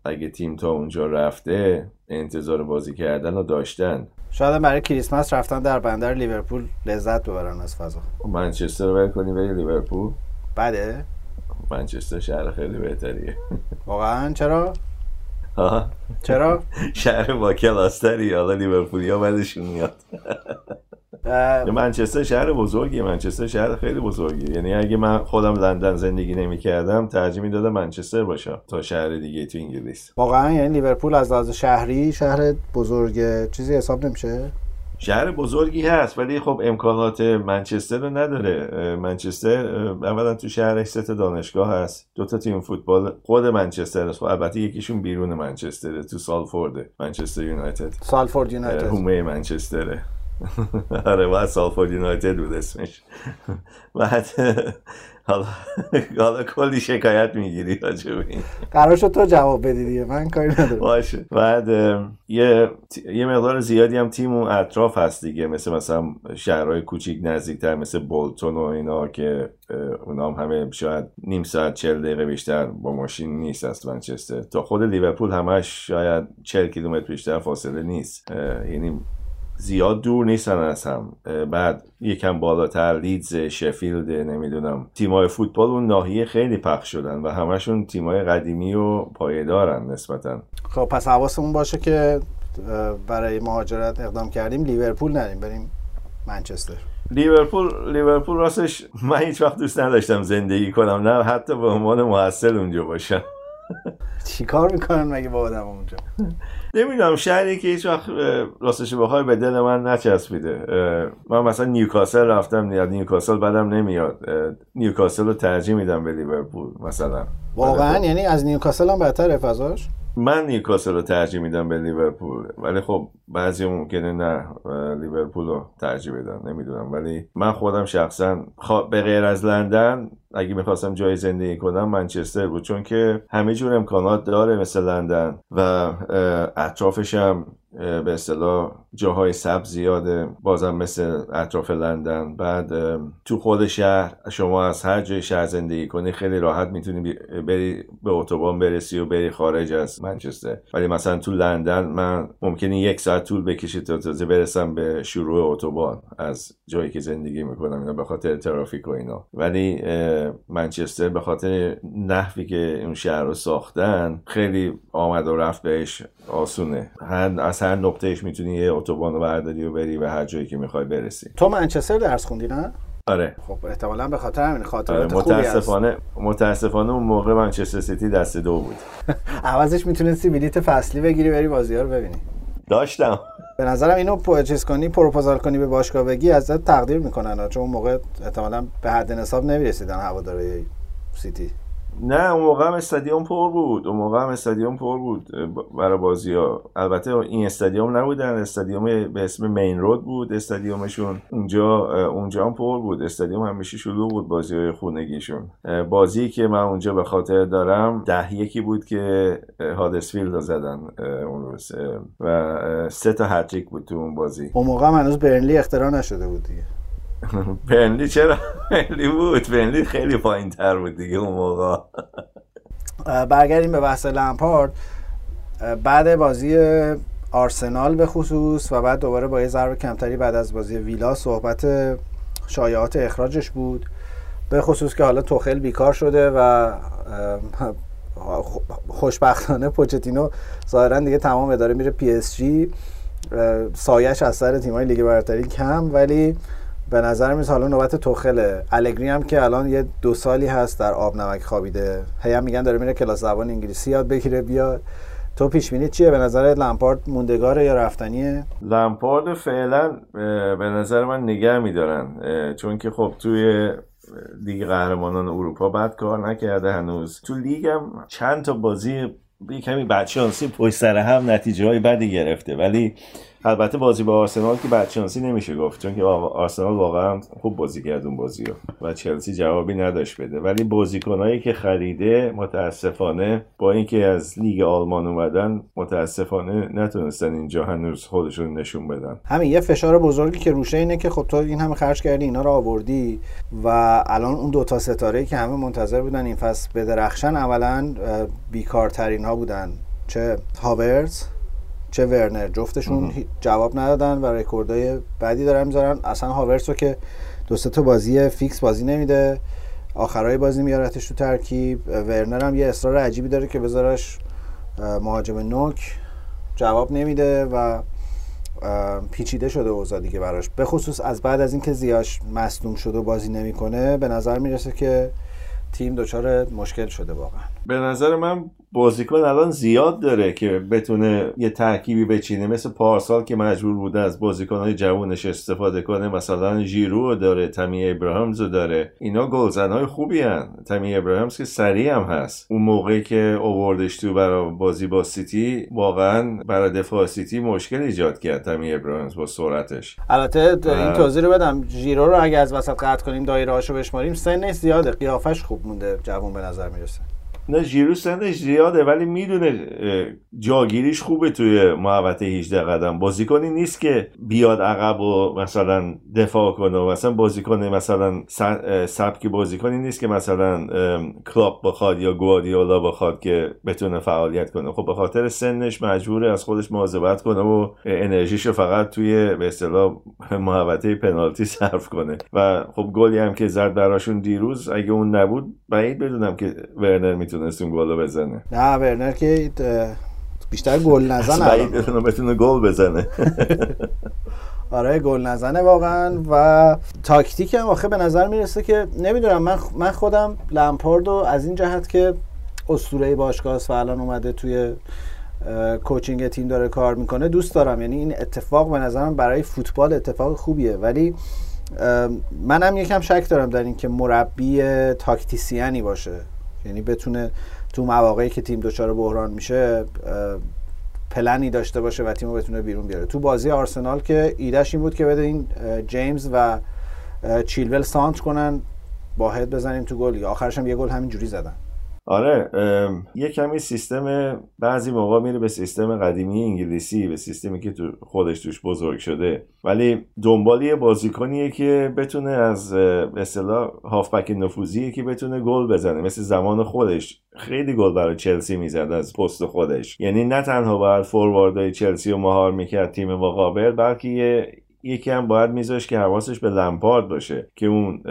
اگه تیم تا اونجا رفته انتظار بازی کردن رو داشتن. شاید برای کریسمس رفتن در بندر لیورپول لذت ببرن از فضا. منچستر رو ول کنی بری لیورپول؟ بله، منچستر شهر خیلی بهتریه واقعا. چرا؟ ها چرا؟ شهر با کلاستری، حالا لیورپولیا بعدشون میاد. منچستر شهر بزرگیه، منچستر شهر خیلی بزرگیه، یعنی اگه من خودم لندن زندگی نمی‌کردم ترجیح می‌دادم منچستر باشه تا شهر دیگه تو انگلیس واقعا. یعنی لیورپول از لحاظ شهری شهر بزرگه، چیزی حساب نمیشه، شهر بزرگی هست ولی خب امکانات منچستر رو نداره. منچستر اولا تو شهرش 3 تا دانشگاه هست، 2 تا تیم فوتبال خود منچستر هست، خب البته یکیشون بیرون منچستر تو سالفورد، منچستر یونایتد، سالفورد یونایتد همه منچستره. آره باید سالفورد یونایتد بود اسمش. بعد حالا کلی شکایت میگیری راجبه این، قرار شد تو جواب بدی دیگه، من کاری ندارم. باشه. بعد یه مقدار زیادی هم تیم اون اطراف هست دیگه، مثلا شهرهای کوچیک نزدیکتر مثل بولتون و اینا که اونا هم همه شاید نیم ساعت 40 دقیقه بیشتر با ماشین نیست از منچستر. تا خود لیورپول همش شاید 40 کیلومتر بیشتر فاصله نیست، یعنی زیاد دور نیستن از هم. بعد یکم بالاتر لیدز، شفیلد، نمیدونم تیمای فوتبال اون ناحیه خیلی پخش شدن و همشون تیمای قدیمی و پایه‌دارن نسبتا. خب پس حواسمون باشه که برای مهاجرت اقدام کردیم لیورپول نریم، بریم منچستر. لیورپول راستش من هیچ وقت دوست نداشتم زندگی کنم، نه حتی به عنوان محصل اونجا باشم. چی کار میکنن مگه با آدم اونجا؟ نمیدونم، شهری که هیچ وقت راستش بخوای به دل من نچسبیده. من مثلا نیوکاسل رفتم، نیوکاسل بدم نمیاد، نیوکاسل رو ترجیح میدم به لیورپول مثلا. واقعا یعنی از نیوکاسل هم بهتره فضاش؟ من نیوکاسل رو ترجیح میدم به لیورپول، ولی خب بعضی ممکنه نه لیورپول رو ترجیح بدن، نمیدونم. ولی من خودم شخصا به غیر از لندن اگه میخواستم جای زندگی کنم منچستر بود، چون که همه جور امکانات داره مثل لندن و اطرافش هم به اصطلاح جاهای سبز زیاده، بازم مثل اطراف لندن. بعد تو خود شهر شما از هر جای شهر زندگی کنی خیلی راحت میتونی بری به اتوبان برسی و بری خارج از منچستر، ولی مثلا تو لندن من ممکنه 1 ساعت طول بکشه تا تازه برسم به شروع اتوبان از جایی که زندگی میکنم، اینا به خاطر ترافیک و اینا. ولی منچستر به خاطر نحوی که اون شهر رو ساختن خیلی آمد و رفت بهش آسونه، از هر نقطهش میتونی یه اتوبان رو برداری و بری به هر جایی که میخوای برسی. تو منچستر درس خوندی نه؟ آره. خب احتمالاً به خاطر همین خاطرات خوبی هست. متاسفانه اون موقع منچستر سیتی دست 2 بود. عوضش میتونستی بلیت فصلی بگیری بری بازی‌ها رو ببینی. داشتم. به نظرم اینو پرچیز کنی، پروپوزال کنی به باشگاه بگی ازت تقدیر میکنن، چون اون موقع احتمالاً به حد نصاب نمیرسیدن هواداری سیتی. نه اون موقع هم استادیوم پر بود، برای بازی ها. البته این استادیوم نبودن، استادیوم به اسم مین رود بود استادیومشون، اونجا هم پر بود، استادیوم همیشه شلوغ بود بازی های خونگیشون. بازی که من اونجا به خاطر دارم 10-1 بود که هادرسفیلد رو زدن اون روز و 3 تا هتریک بود تو اون بازی. اون موقع هنوز برنلی اختراع نشده بود دیگه. برنلی چرا؟ برنلی بود، برنلی خیلی پایین تر بود دیگه اون موقع. برگردیم به بحث لمپارد. بعد بازی آرسنال به خصوص و بعد دوباره با یه ضربه کمتری بعد از بازی ویلا صحبت شایعات اخراجش بود، به خصوص که حالا توخیل بیکار شده و خوشبختانه پوچتینو ظاهرا دیگه تمام اداره میره پی اس جی، سایش از سر تیمای لیگ برتری کم، ولی به نظر میاد حالا نوبت توخله. الگری هم که الان یه دو سالی هست در آب نمک خوابیده، هم میگن داره میره کلاس زبان انگلیسی یاد بگیره بیاد. تو پیش بینی چیه؟ به نظرت لمپارد موندگاره یا رفتنیه؟ لمپارد فعلا به نظر من نگه میدارن، چون که خب توی لیگ قهرمانان اروپا بد کار نکرده هنوز، تو لیگ هم چند تا بازی کمی بدشانسی پشت سر هم نتیجه های بدی گرفته، ولی البته بازی با آرسنال که بدشانسی نمیشه گفت، چون که آرسنال واقعا خوب بازی کرد اون بازی رو و چلسی جوابی نداشت بده، ولی بازیکنایی که خریده متاسفانه با اینکه از لیگ آلمان اومدن متاسفانه نتونستن اینجا هنوز خودشون نشون بدن. همین یه فشار بزرگی که روشه اینه که خب تو این همه خرج کردی، اینا رو آوردی و الان اون دو تا ستاره‌ای که همه منتظر بودن این فصل بدرخشن اولا بیکارترین‌ها بودن، چه هاورز چه ورنر، جفتشون جواب ندادن و رکوردای بعدی دارن میذارن. اصلا هاورتسو که دو سه تا بازی فیکس بازی نمیده، آخرای بازی میارتش تو ترکیب. ورنر هم یه اصرار عجیبی داره که بذارش مهاجم نوک، جواب نمیده و پیچیده شده اوضاع دیگه براش، به خصوص از بعد از اینکه زیاش مصدوم شده و بازی نمیکنه به نظر میرسه که تیم دچار مشکل شده واقعا. به نظر من بازیکن الان زیاد داره که بتونه یه ترکیبی بچینه، مثل پارسال که مجبور بوده از بازیکن‌های جوانش استفاده کنه، مثلا ژیرو داره، تامی ابراهامز داره، اینا گلزن‌های خوبی هن. تامی ابراهامز که سریع هم هست، اون موقعی که آوردش تو برای بازی با سیتی واقعا برای دفاع سیتی مشکل ایجاد کرد تامی ابراهامز با سرعتش. البته این توضیح رو بدم، ژیرو رو اگه از وسط قطع کنیم دایره‌اشو بشماریم سنش زیاده، قیافش خوب مونده، جوان به نظر میرسه. نه جیرو سنش زیاده ولی میدونه جاگیریش خوبه توی محوطه 18 قدم، بازیکنی نیست که بیاد عقب و مثلا دفاع کنه، مثلا بازیکنی مثلا سبکی بازیکنی نیست که مثلا کلوب بخواد یا گواردیولا بخواد که بتونه فعالیت کنه. خب به خاطر سنش مجبوره از خودش مواظبت کنه و انرژیشو فقط توی به اصطلاح محوطه پنالتی صرف کنه و خب گلی هم که زرد براشون دیروز اگه اون نبود بعید بدونم که ورنر تونستون گل بزنه. نه ورنر که بیشتر گل نزنه، بعید بتونه گل بزنه. آره گل نزنه واقعا. و تاکتیک هم آخه به نظر میرسه که نمیدونم، من خودم لمپاردو از این جهت که اسطوره باشگاه است و الان اومده توی کوچینگ تیم داره کار میکنه دوست دارم، یعنی این اتفاق به نظرم برای فوتبال اتفاق خوبیه، ولی منم یکم شک دارم در این که مربی تاکتیسیانی باشه، یعنی بتونه تو مواقعی که تیم دچار بحران میشه پلنی داشته باشه و تیمو بتونه بیرون بیاره. تو بازی آرسنال که ایدهش این بود که بده این جیمز و چیلول سانتر کنن با هد بزنیم تو گل، آخرش هم یه گل همینجوری زدن. آره یه کمی سیستم بعضی موقع میره به سیستم قدیمی انگلیسی، به سیستمی که تو خودش توش بزرگ شده، ولی دنبال یه بازیکنیه که بتونه از به اصطلاح هافبک نفوذیه که بتونه گل بزنه، مثل زمان خودش خیلی گل برای چلسی میزد از پست خودش، یعنی نه تنها بر فورواردهای چلسی رو مهار میکرد تیم مقابل، بلکه یکی هم باید میذاش که حواسش به لمپارد باشه که اون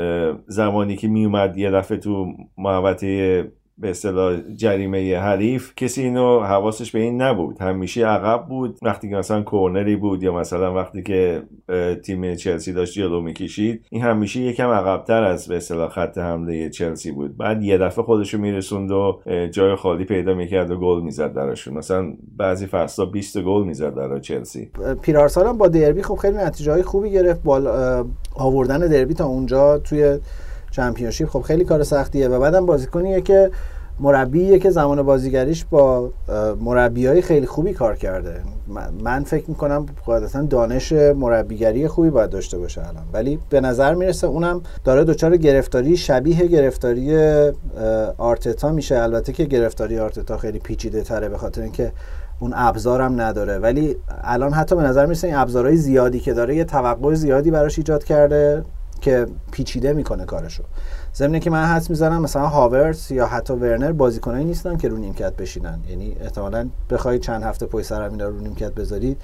زمانی که میومد یه دفعه تو محوطه به اصطلاح جریمه حریف کسی اینو حواسش به این نبود، همیشه عقب بود، وقتی که مثلا کورنری بود یا مثلا وقتی که تیم چلسی داشت جلو میکشید این همیشه یکم عقب‌تر از به اصطلاح خط حمله چلسی بود، بعد یه دفعه خودشو میرسوند و جای خالی پیدا میکرد و گل میزد دراشون، مثلا بعضی فصلا 20 گل میزد برای چلسی. پیرارسال هم با دربی خب خیلی نتیجه‌های خوبی گرفت، با آوردن دربی تا اونجا توی چمپیونشیپ خب خیلی کار سختیه، و بعدم بازیکنیه که مربیه که زمان بازیگریش با مربیای خیلی خوبی کار کرده، من فکر میکنم قاعدتا دانش مربیگری خوبی باید داشته باشه الان، ولی به نظر میرسه اونم داره دچار گرفتاری شبیه گرفتاری آرتتا میشه، البته که گرفتاری آرتتا خیلی پیچیده تره به خاطر اینکه اون ابزارم نداره، ولی الان حتی به نظر میرسه این ابزارهای زیادی که داره یه توقع زیادی براش ایجاد کرده که پیچیده میکنه کارشو. ضمن که من حدس میزنم مثلا هاورتس یا حتی ورنر بازیکنایی نیستن که رو نیمکت بشینن، یعنی احتمالاً بخوای چند هفته پای سر همینا رو نیمکت بذارید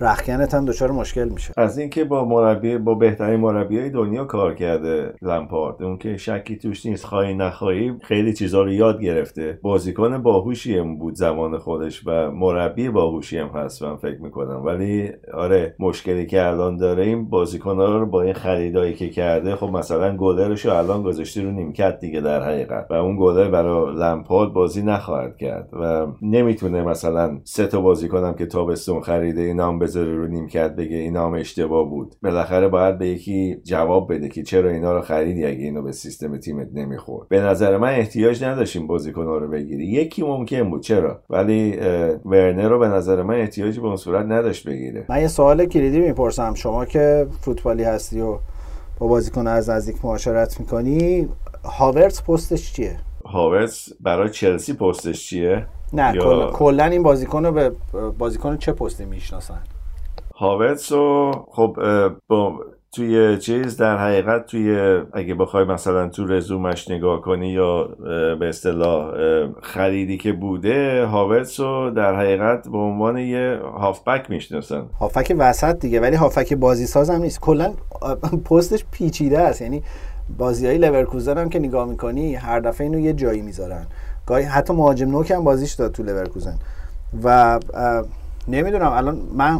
رخکنت هم دچار مشکل میشه. از اینکه با بهترین مربیای دنیا کار کرده لمپارد، اون که شکی توش نیست، خواهی نخواهی خیلی چیزا رو یاد گرفته. بازیکن باهوشی هم بود زمان خودش و مربی باهوشی هم هست من فکر میکنم. ولی آره مشکلی که الان داره این بازیکن‌ها رو با این خریدایی که کرده، خب مثلا گلرشو الان گذاشته رو نیمکت دیگه در حقیقت و اون گلر برای لمپارد بازی نخواهد کرد و نمیتونه مثلا سه تا بازیکن هم که تابستون خریده اینا بذاره رو نیمکت بگه اینا هم اشتباه بود. بالاخره باید به یکی جواب بده که چرا اینا رو خریدی اگه اینو به سیستم تیمت نمیخورد. به نظر من احتیاج نداشتیم بازیکن‌ها رو بگیری، یکی ممکن بود چرا، ولی ورنر رو به نظر من احتیاجی به اون صورت نداشت بگیره. من یه سوال کلیدی میپرسم، شما که فوتبالی هستی و با بازیکن‌ها از نزدیک معاشرت میکنی، هاورتس پستش چیه؟ هاورتس برای چلسی پستش چیه؟ نه کلا این بازیکن رو به بازیکن چه پستی میشناسن؟ هاورتس رو خب توی چیز در حقیقت توی اگه بخوای مثلا تو رزومش نگاه کنی یا به اصطلاح خریدی که بوده، هاورتس رو در حقیقت به عنوان یه هافبک میشناسن، هافبک وسط دیگه، ولی هافبک بازی ساز هم نیست. کلا پستش پیچیده است، یعنی بازیای لورکوزن هم که نگاه میکنی هر دفعه اینو یه جایی میذارن، گاهی حتی مهاجم نوک هم بازیش داد تو لورکوزن و نمیدونم الان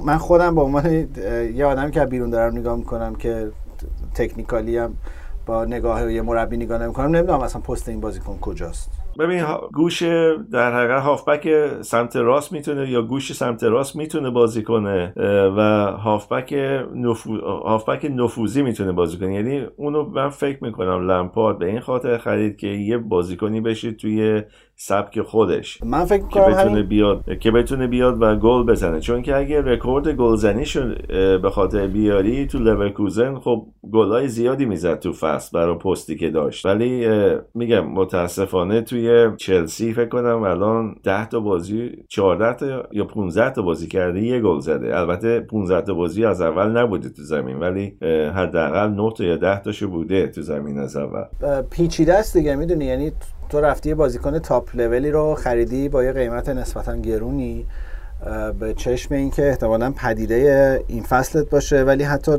من خودم به عنوان یه آدمی که بیرون دارم نگاه میکنم که تکنیکالی هم با نگاه یه مربی نگاه نمیکنم، نمیدونم اصلا پست این بازیکن کجاست. ببین گوش در حقیقت هافبک سمت راست میتونه یا گوش سمت راست میتونه بازی کنه و هافبک نفوذی میتونه بازی کنه، یعنی اونو من فکر میکنم لمپارد به این خاطر خرید که یه بازیکنی بشه توی سبک خودش، من فکر می‌کنم که بتونه بیاد و گل بزنه، چون که اگه رکورد گلزنیشو به خاطر بیاری تو لورکوزن خب گلای زیادی میزد تو فصل برای پستی که داشت، ولی میگم متاسفانه توی چلسی فکر کنم الان 10 تا بازی 14 تا یا 15 تا بازی کرده یه گل زده. البته 15 تا بازی از اول نبوده تو زمین، ولی حداقل 9 تا یا 10 تاشو بوده تو زمین از اول. پیچیده است دیگه میدونی، یعنی تو رفتی بازیکن تاپ لولی رو خریدی با یه قیمت نسبتاً گرونی به چشم اینکه احتمالاً پدیده این فصلت باشه، ولی حتی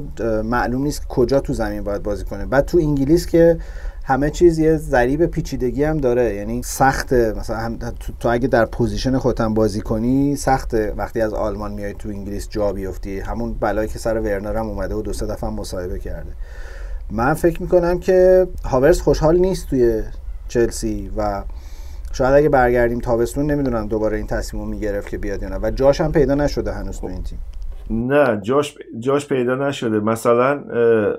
معلوم نیست کجا تو زمین باید بازی کنه. بعد تو انگلیس که همه چیز یه ذریب پیچیدگی هم داره، یعنی سخته مثلا هم تو اگه در پوزیشن خودت هم بازی کنی سخته وقتی از آلمان میای تو انگلیس جا بیفتی، همون بلایی که سر ورنر هم اومده و دو سه دفعه مصاحبه کرده. من فکر می‌کنم که هاورتس خوشحال نیست توی چلسی و شاید اگه برگردیم تابستون نمیدونم دوباره این تصمیمو میگرفت که بیاد یا نه، و جاش هم پیدا نشده هنوز تو این تیم. نه جاش پیدا نشده. مثلا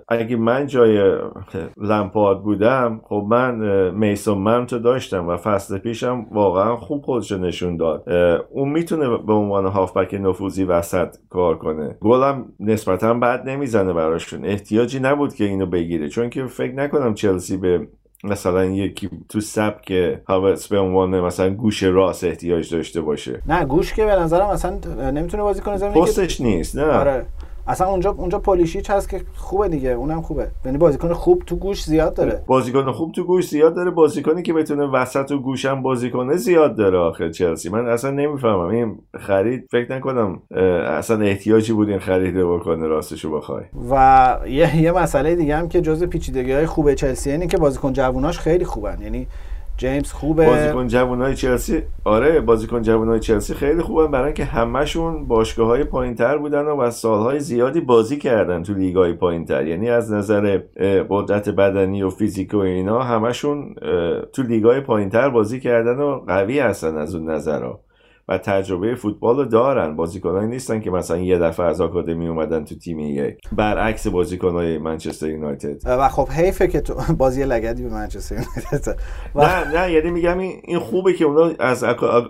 اگه من جای لمپارد بودم خب من میسون ممنتو داشتم و فصل پیشم واقعا خوب خودشو نشون داد، اون میتونه به عنوان هافبک نفوذی وسط کار کنه، گلم نسبتا بد نمیزنه، براشون احتیاجی نبود که اینو بگیره، چون که فکر نکنم چلسی به مثلا یکی تو سبک هاورتس به عنوان مثلا گوش راست احتیاج داشته باشه. نه گوش که به نظرم اصلا نمیتونه بازی کنه، زمینه پستش نیست. نه آره اصلا اونجا پولیشیچ هست که خوبه دیگه، اونم خوبه، یعنی بازیکن خوب تو گوش زیاد داره، بازیکنی که بتونه وسط و گوشم بازی کنه زیاد داره. آخه چلسی من اصلا نمیفهمم این خرید، فکر نکنم اصلا احتیاجی بود این خرید بکنه راستشو بخوای. و یه مسئله دیگه هم که جزء پیچیدگی‌های خوبه چلسی اینه که بازیکن جووناش خیلی خوبن، یعنی جیمز خوبه، بازیکن جوانای چلسی خیلی خوبن، برای اینکه همه‌شون باشگاه‌های پایین‌تر بودن و سال‌های زیادی بازی کردن تو لیگ‌های پایین‌تر، یعنی از نظر قدرت بدنی و فیزیک و اینا همه‌شون تو لیگ‌های پایین‌تر بازی کردن و قوی هستن از اون نظرها و تجربه فوتبال رو دارن. بازیکنایی نیستن که مثلا یه دفعه از آکادمی اومدن تو تیم یک، برعکس بازیکنای منچستر یونایتد. و خب حیفه که تو بازی لگدی به منچستر یونایتد نه یعنی میگم این خوبه که اونا از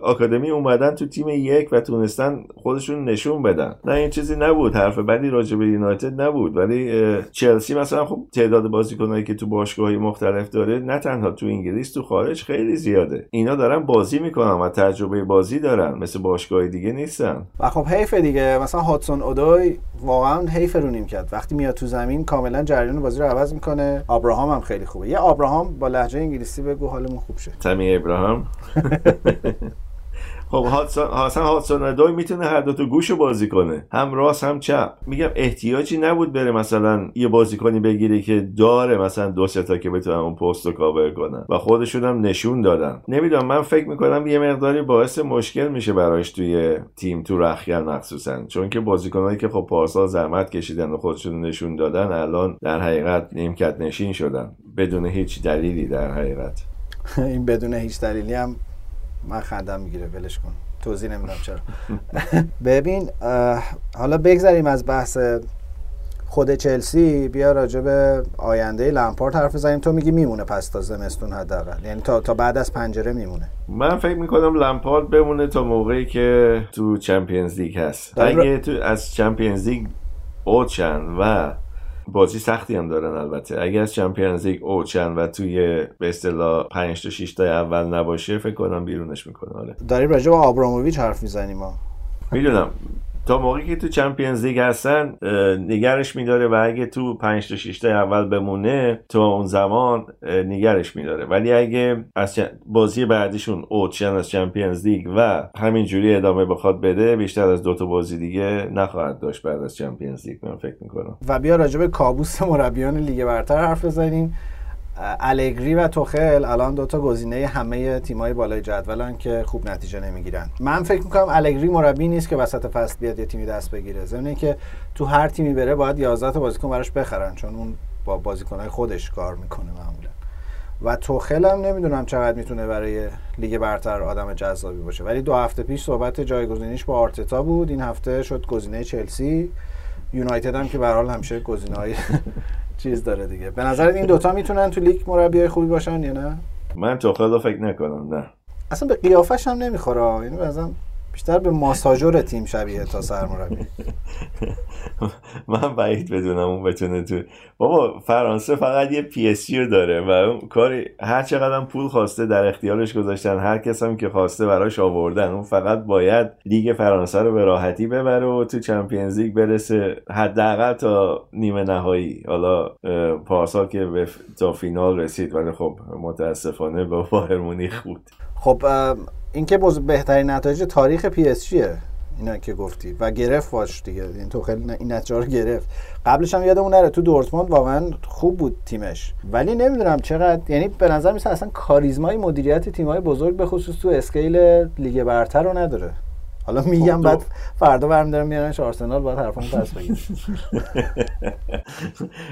آکادمی اومدن تو تیم یک و تونستن خودشون نشون بدن. نه این چیزی نبود، حرف بدی راجع به یونایتد نبود، ولی چلسی مثلا خب تعداد بازیکنایی که تو باشگاه‌های مختلف داره نه تنها تو انگلیس، تو خارج خیلی زیاده، اینا دارن بازی میکنن و تجربه بازی دارن نیستن، مثل باشگاه دیگه نیستن. و خب حیف دیگه، مثلا هاتسون اودوی واقعا حیف رو نیم کرد، وقتی میاد تو زمین کاملا جریان بازی رو عوض میکنه. ابراهام هم خیلی خوبه، یه ابراهام با لهجه انگلیسی بگو حالمون خوب شه. سمی ابراهام. خب هاتسون اودوی میتونه هر دو تا گوشو بازی کنه، هم راست هم چپ. میگم احتیاجی نبود بره مثلا یه بازیکنی بگیره که داره مثلا دو سه تا که بتونن اون پست رو کاور کنن و خودشون هم نشون دادن. نمیدونم، من فکر میکنم یه مقداری باعث مشکل میشه براش توی تیم، تو رخیل مخصوصا، چون که بازیکنایی که خب پارسال زحمت کشیدن و خودشون نشون دادن الان در حقیقت نیمکت نشین شدن بدون هیچ دلیلی. در حقیقت این بدون هیچ دلیلی هم من خندم میگیره، ولش کن، توضیح نمیدم چرا. ببین حالا بگذاریم از بحث خود چلسی، بیا راجع به آینده لمپارد حرف بزنیم. تو میگی میمونه پس تا زمستون حداقل، یعنی تا بعد از پنجره میمونه. من فکر میکنم لمپارد بمونه تا موقعی که تو چمپیونز لیگ هست. اگه تو از چمپیونز لیگ اوچن و بازی سختی هم دارن البته، اگه از چمپیونز لیگ اوچن و توی به اصطلاح 5 تا 6 تا اول نباشه فکر کنم بیرونش میکنه. آره داریم راجع به آبراموویچ حرف میزنیم. میدونم تا موقعی که تو چمپیونز لیگ هستن نگرش میداره و اگه تو 5 تا 6 تا اول بمونه تو اون زمان نگرش میداره، ولی اگه از بازی بعدیشون اوچن از چمپیونز لیگ و همینجوری ادامه بخواد بده، بیشتر از دو تا بازی دیگه نخواهد داشت بعد از چمپیونز لیگ، من فکر میکنم. و بیا راجع به کابوس مربیان لیگ برتر حرف بزنیم. الگری و توخل الان دوتا گزینه همه تیمای بالای جدولن که خوب نتیجه نمیگیرن. من فکر میکنم الگری مربی نیست که وسط فصل بیاد یه تیمی دست بگیره، ضمن اینکه تو هر تیمی بره باید 11 تا بازیکن براش بخرن، چون اون با بازیکنهای خودش کار میکنه معمولا. و توخل هم نمیدونم چقدر میتونه برای لیگ برتر آدم جذابی باشه، ولی دو هفته پیش صحبت جایگزینیش با آرتتا بود، این هفته شد گزینه چلسی. یونایتد هم که به هر حال همیشه گزینه‌های چیز داره دیگه. به نظرت این دوتا میتونن تو لیگ مربیای خوبی باشن یا نه؟ من توخلو فکر نکنم، نه. اصلا به قیافش هم نمیخوره، یعنی مثلا بیشتر به ماساژور تیم شبیه تا سرمربی. من بعید بدونم اون بتونه تو. بابا فرانسه فقط یه پی اس جی رو داره و اون کاری هر چقدر پول خواسته در اختیارش گذاشتن، هر کس هم که خواسته براش آوردن. اون فقط باید لیگ فرانسه رو به راحتی ببره و تو چمپیونز لیگ برسه، حداقل تا نیمه نهایی. حالا پارسال که تا فینال رسید ولی خب متاسفانه به بایر مونیخ بود. خب این که بهترین نتایج تاریخ پی اس جیه اینا که گفتی و گرفت واش دیگه، این تو خیلی این نتیجه رو گرفت. قبلش هم یادمون نره تو دورتموند واقعا خوب بود تیمش، ولی نمیدونم چقدر، یعنی به نظر میسه اصلا کاریزمای مدیریت تیمای بزرگ به خصوص تو اسکیل لیگ برتر رو نداره. حالا میگم بعد فردا برمی‌دارم میارنش آرسنال، باید حرفامو پس بگیرم.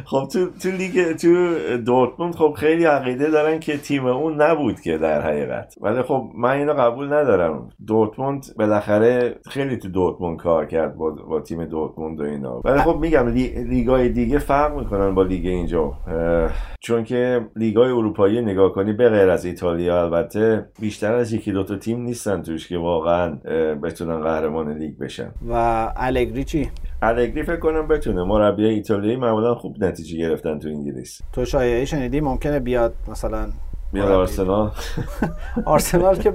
خب تو لیگ تو دورتموند خب خیلی عقیده دارن که تیم اون نبود که در حقیقت، ولی خب من اینو قبول ندارم. دورتموند بالاخره خیلی تو دورتموند کار کرد با تیم دورتموند و اینا، ولی خب میگم لیگای دیگه فرق میکنن با لیگ اینجا، چون که لیگای اروپایی نگاه کنی به غیر از ایتالیا البته بیشتر از یکی دو تا تیم نیستن توش که واقعا بتونن قهرمان لیگ بشن. و الگری چی؟ الگری فکر کنم بتونه، مربی ایتالیایی معمولا خوب نتیجه گرفتن تو انگلیس. تو شایعه شنیدی ممکنه بیاد مثلا بیاد آرسنال؟ آرسنال که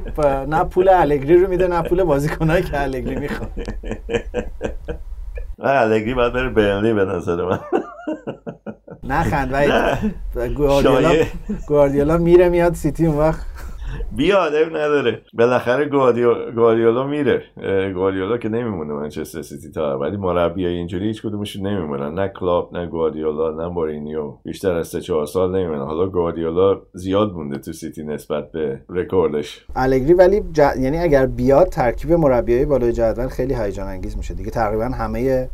نه پول الگری رو میده نه پول بازیکنایی که الگری میخواد. الگری باید بره برنلی به نظر من. نخند وای، گواردیولا میره میاد سیتی اون وقت بیاد، اب نداره. بالاخره گواردیولا میره، گواردیولا که نمیمونه منچستر سیتی تا، ولی مربیای اینجوری هیچ کدومشون نمیمونن، نه کلوب نه گواردیولا نه مورینیو، بیشتر از 3-4 سال نمیمونه. حالا گواردیولا زیاد مونده تو سیتی نسبت به رکوردش. الگری ولی یعنی اگر بیاد ترکیب مربیای بالای جدول خیلی هیجان انگیز میشه دیگه، تقریبا همه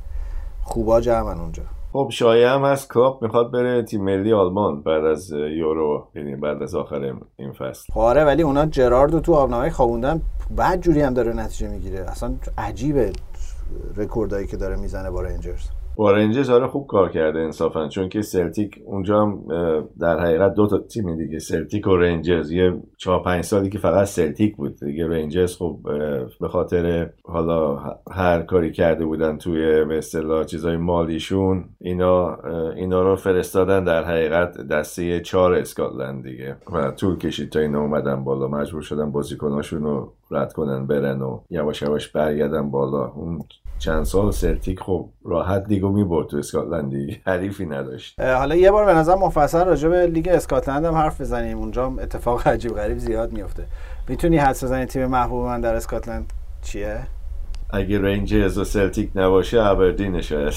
خوبا جمعن اونجا. خب شایعه هم هست کلوب میخواد بره تیم ملی آلمان بعد از یورو، یعنی بعد از آخر این فصل. آره ولی اونا جراردو تو آبنمای خوابوندن، بعد جوری هم داره نتیجه میگیره، اصلا عجیبه رکوردایی که داره میزنه با رنجرز. آره خوب کار کرده انصافا، چون که سلتیک اونجا هم در حقیقت دو تا تیم دیگه، سلتیک و رنجرز، یه 4-5 سالی که فقط سلتیک بود دیگه. رنجرز خب به خاطر حالا هر کاری کرده بودن توی به اصطلاح چیزای مالیشون، اینا رو فرستادن در حقیقت دسته 4 اسکاتلند دیگه و طول کشید تا اینا اومدن بالا، مجبور شدن بازیکناشون رو رد کنن برن و یواش یواش برگردن بالا. اون چند سال سلتیک خب راحت لیگو میبرد تو اسکاتلند دیگه، حریفی نداشت. حالا یه بار به نظر مفصل راجع به لیگ اسکاتلند هم حرف بزنیم، اونجا هم اتفاق عجیب غریب زیاد میفته. میتونی حدس بزنی تیم محبوب من در اسکاتلند چیه؟ اگه رنجرز و سلتیک نباشه ابردین شاید.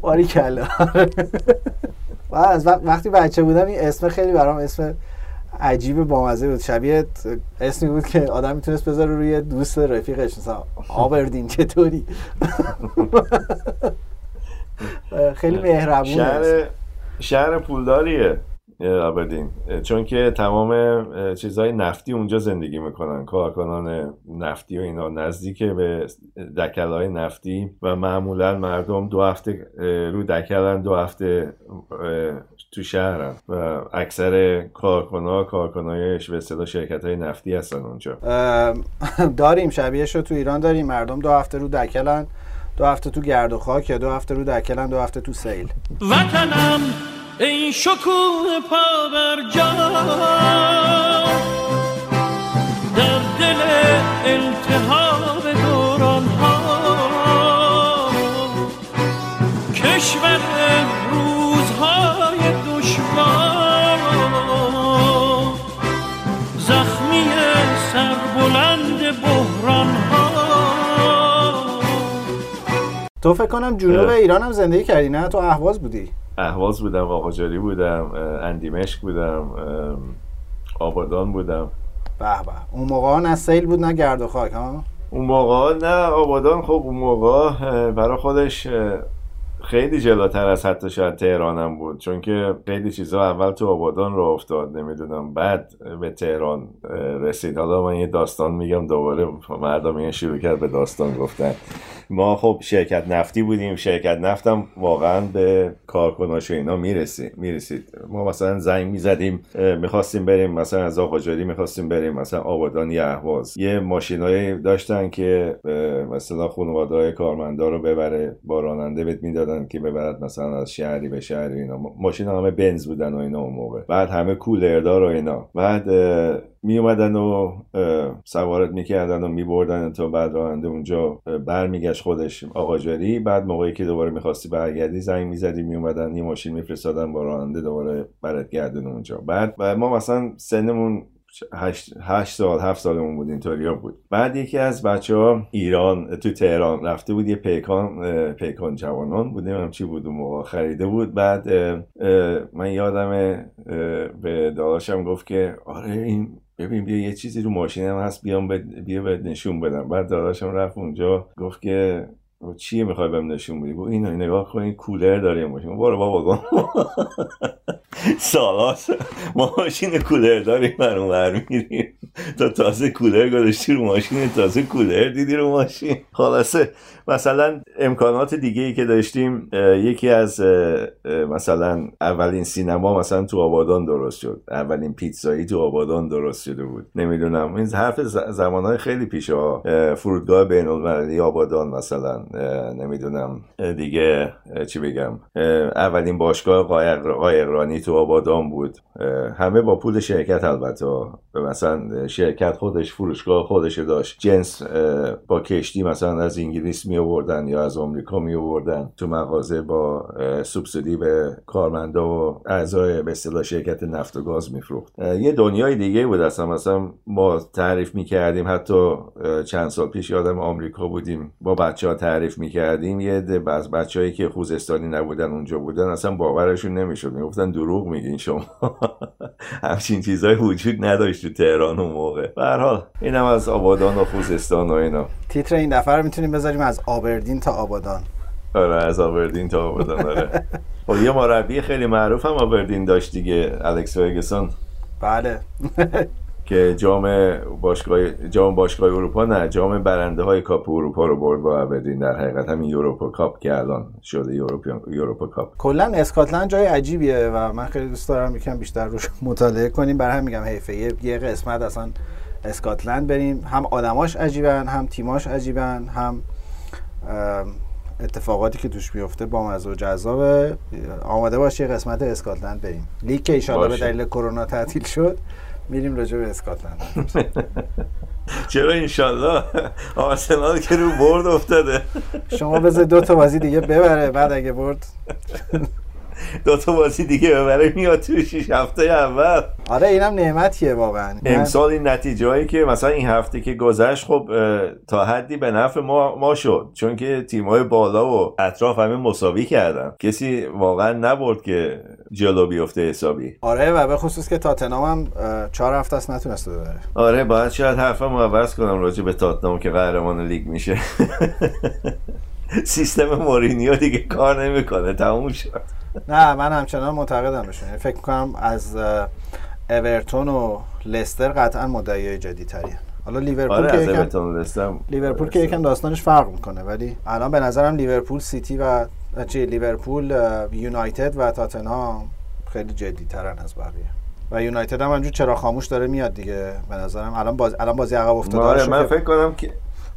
باریکلا. وقتی بچه بودم این اسم خیلی برام اسم عجیب بامزه بود، شبیه اسمی بود که آدم میتونست بذاره روی دوست رفیقش، مثلا آبردین چطوری. خیلی مهربونه، شهر پولداریه آبردین، چون که تمام چیزهای نفتی اونجا زندگی میکنن، کارکنان نفتی و اینا نزدیک به دکل‌های نفتی و معمولا مردم 2 هفته رو دکلن، 2 هفته تو شهرن و اکثر کارکنایش به اصطلاح شرکت‌های نفتی هستن اونجا. داریم شبیهش رو تو ایران داریم، مردم 2 هفته رو دکلن، 2 هفته تو گرد و خاک، یا 2 هفته رو دکلن، 2 هفته تو سیل. وطنم این شکوه پا بر جا در دل التهاب دوران ها، کشور روزهای دشوار، زخمی سربلند بحران ها. تو فکر کنم جنوب ایران هم زندگی کردی نه؟ تو اهواز بودی؟ اهواز بودم، آقاجاری بودم، اندیمشک بودم، آبادان بودم. به به، اون موقع ها نه سیل بود نه گرد و خاک ها؟ اون موقع ها نه، آبادان خب اون موقع برای خودش خیلی جلوتر از حتی شاید تهرانم بود، چون که خیلی چیزها اول تو آبادان راه افتاد، نمیدونم بعد به تهران رسید. حالا من یه داستان میگم دوباره، مردم این شروع کرد به داستان گفتن. ما خب شرکت نفتی بودیم، شرکت نفتم واقعا به کارکناش و اینا میرسید. ما مثلا زنگ میزدیم میخواستیم بریم، مثلا از آقاجاری میخواستیم بریم مثلا آبادان یا اهواز، یه ماشینایی داشتن که مثلا خانواده‌های کارمندا رو ببره، با راننده بهت میدادن که ببرد مثلا از شهری به شهری اینا. ماشینا همه بنز بودن و اینا اون موقع، بعد همه کولردار و اینا، بعد می اومدن و سوارت میکردن و میبردن تا بعد راننده اونجا برمیگشت خودش آقاجاری، بعد موقعی که دوباره میخواستی برگردی زنگ میزدی میومدن یه ماشین میفرستادن با راننده دوباره برات گردون اونجا. بعد ما مثلا سنمون 8 سال 7 سالمون بود اینطوریا بود. بعد یکی از بچه‌ها ایران تو تهران رفته بود یه پیکان جوانان بود، نمیدونم چی بود اون موقع، خریده بود. بعد من یادمه به داداشم گفت که آره این ببین بیا یه چیزی رو ماشینم هست، بیا بهت نشون بدم. بعد داداشم رفت اونجا گفت که چیه میخوای بهم نشون بدی؟ گفت اینو نگاه کن، این کولر داره ماشین. برو بابا گم سالاس، ما ماشین کولر داریم برون برمیریم. تا تازه کولر گذاشتی رو ماشین، تازه کولر دیدی رو ماشین. خلاصه مثلا امکانات دیگه ای که داشتیم، یکی از مثلا اولین سینما مثلا تو آبادان درست شد، اولین پیتزایی تو آبادان درست شده بود، نمیدونم این حرف زمانهای خیلی پیشه ها. فرودگاه بین‌المللی آبادان مثلا، نمیدونم دیگه چی بگم، اولین باشگاه قایقرانی تو آبادان بود، همه با پول شرکت. البته مثلا شرکت خودش فروشگاه خودش داشت، جنس با کشتی مثلا از انگلیس می آوردن یا از آمریکا می آوردن تو مغازه، با سوبسیدی به کارمندا و اعضای به اصطلاح شرکت نفت و گاز می فروخت. یه دنیای دیگه بود اصلا. مثلا ما تعریف می کردیم، حتی چند سال پیش یادم آمریکا بودیم با بچه‌ها تعریف می کردیم، یه بعض بچه‌ای که خوزستانی نبودن اونجا بودن اصلا باورشون نمیشد، میگفتن دروغ میگین شما. همچین چیزای وجود نداشت تو تهران اون موقع. به هر حال اینم از آبادان و خوزستان و اینا. تیتر این دفعه رو میتونیم بذاریم از آبردین تا آبادان. آره از آبردین تا آبادان. آره. و یه مربی خیلی معروف هم آبردین داشت دیگه، الکس فرگسون. بله. که جام باشگاه اروپا، نه جام برنده های کاپ اروپا رو برد با آبردین، در حقیقت همین یوروپا کاپ که الان شده یوروپا کاپ. کلا اسکاتلند جای عجیبیه و من خیلی دوست دارم یکم بیشتر روش مطالعه کنیم، برای هم میگم حیفه یه قسمت اصلا اسکاتلند بریم، هم آدماش عجیبن، هم تیماش عجیبن، هم اتفاقاتی که توش میفته بامزه و جذابه. آماده باش یه قسمت اسکاتلند بریم، لیگ که ان شاءالله به دلیل کرونا تعطیل شد، میریم راجع به اسکاتلند. چرا انشالله آرسنال که رو برد افتاده. شما بذار دو تا بازی دیگه ببره، بعد اگه برد دو تا بازی دیگه ببره میاد تو 6 هفته اول. آره اینم نعمتیه واقعا. امسال این نتیجه‌ای که مثلا این هفته که گذشت خب تا حدی به نفع ما شد، چون که تیم‌های بالا و اطراف همه مساوی کردن، کسی واقعا نبرد که جلو بیفته حسابی. آره و به خصوص که تاتنهام هم 4 هفته است نتونسته ببره. آره باید شاید حرفمو عوض کنم راجع به تاتنهام که قهرمان لیگ میشه. سیستم مورینیو دیگه کار نمیکنه، تموم شد. نه من همچنان معتقدم بشون، فکر میکنم از اورتون و لستر قطعا مدعیای جدی‌ترین. حالا لیورپول که یکم داستانش فرق میکنه، ولی الان به نظرم لیورپول سیتی و لیورپول یونایتد و تاتنهام خیلی جدی‌ترن از بقیه، و یونایتد هم همونجور چرا خاموش داره میاد دیگه. به نظرم الان بازی عقب افتاده. من فکر کنم که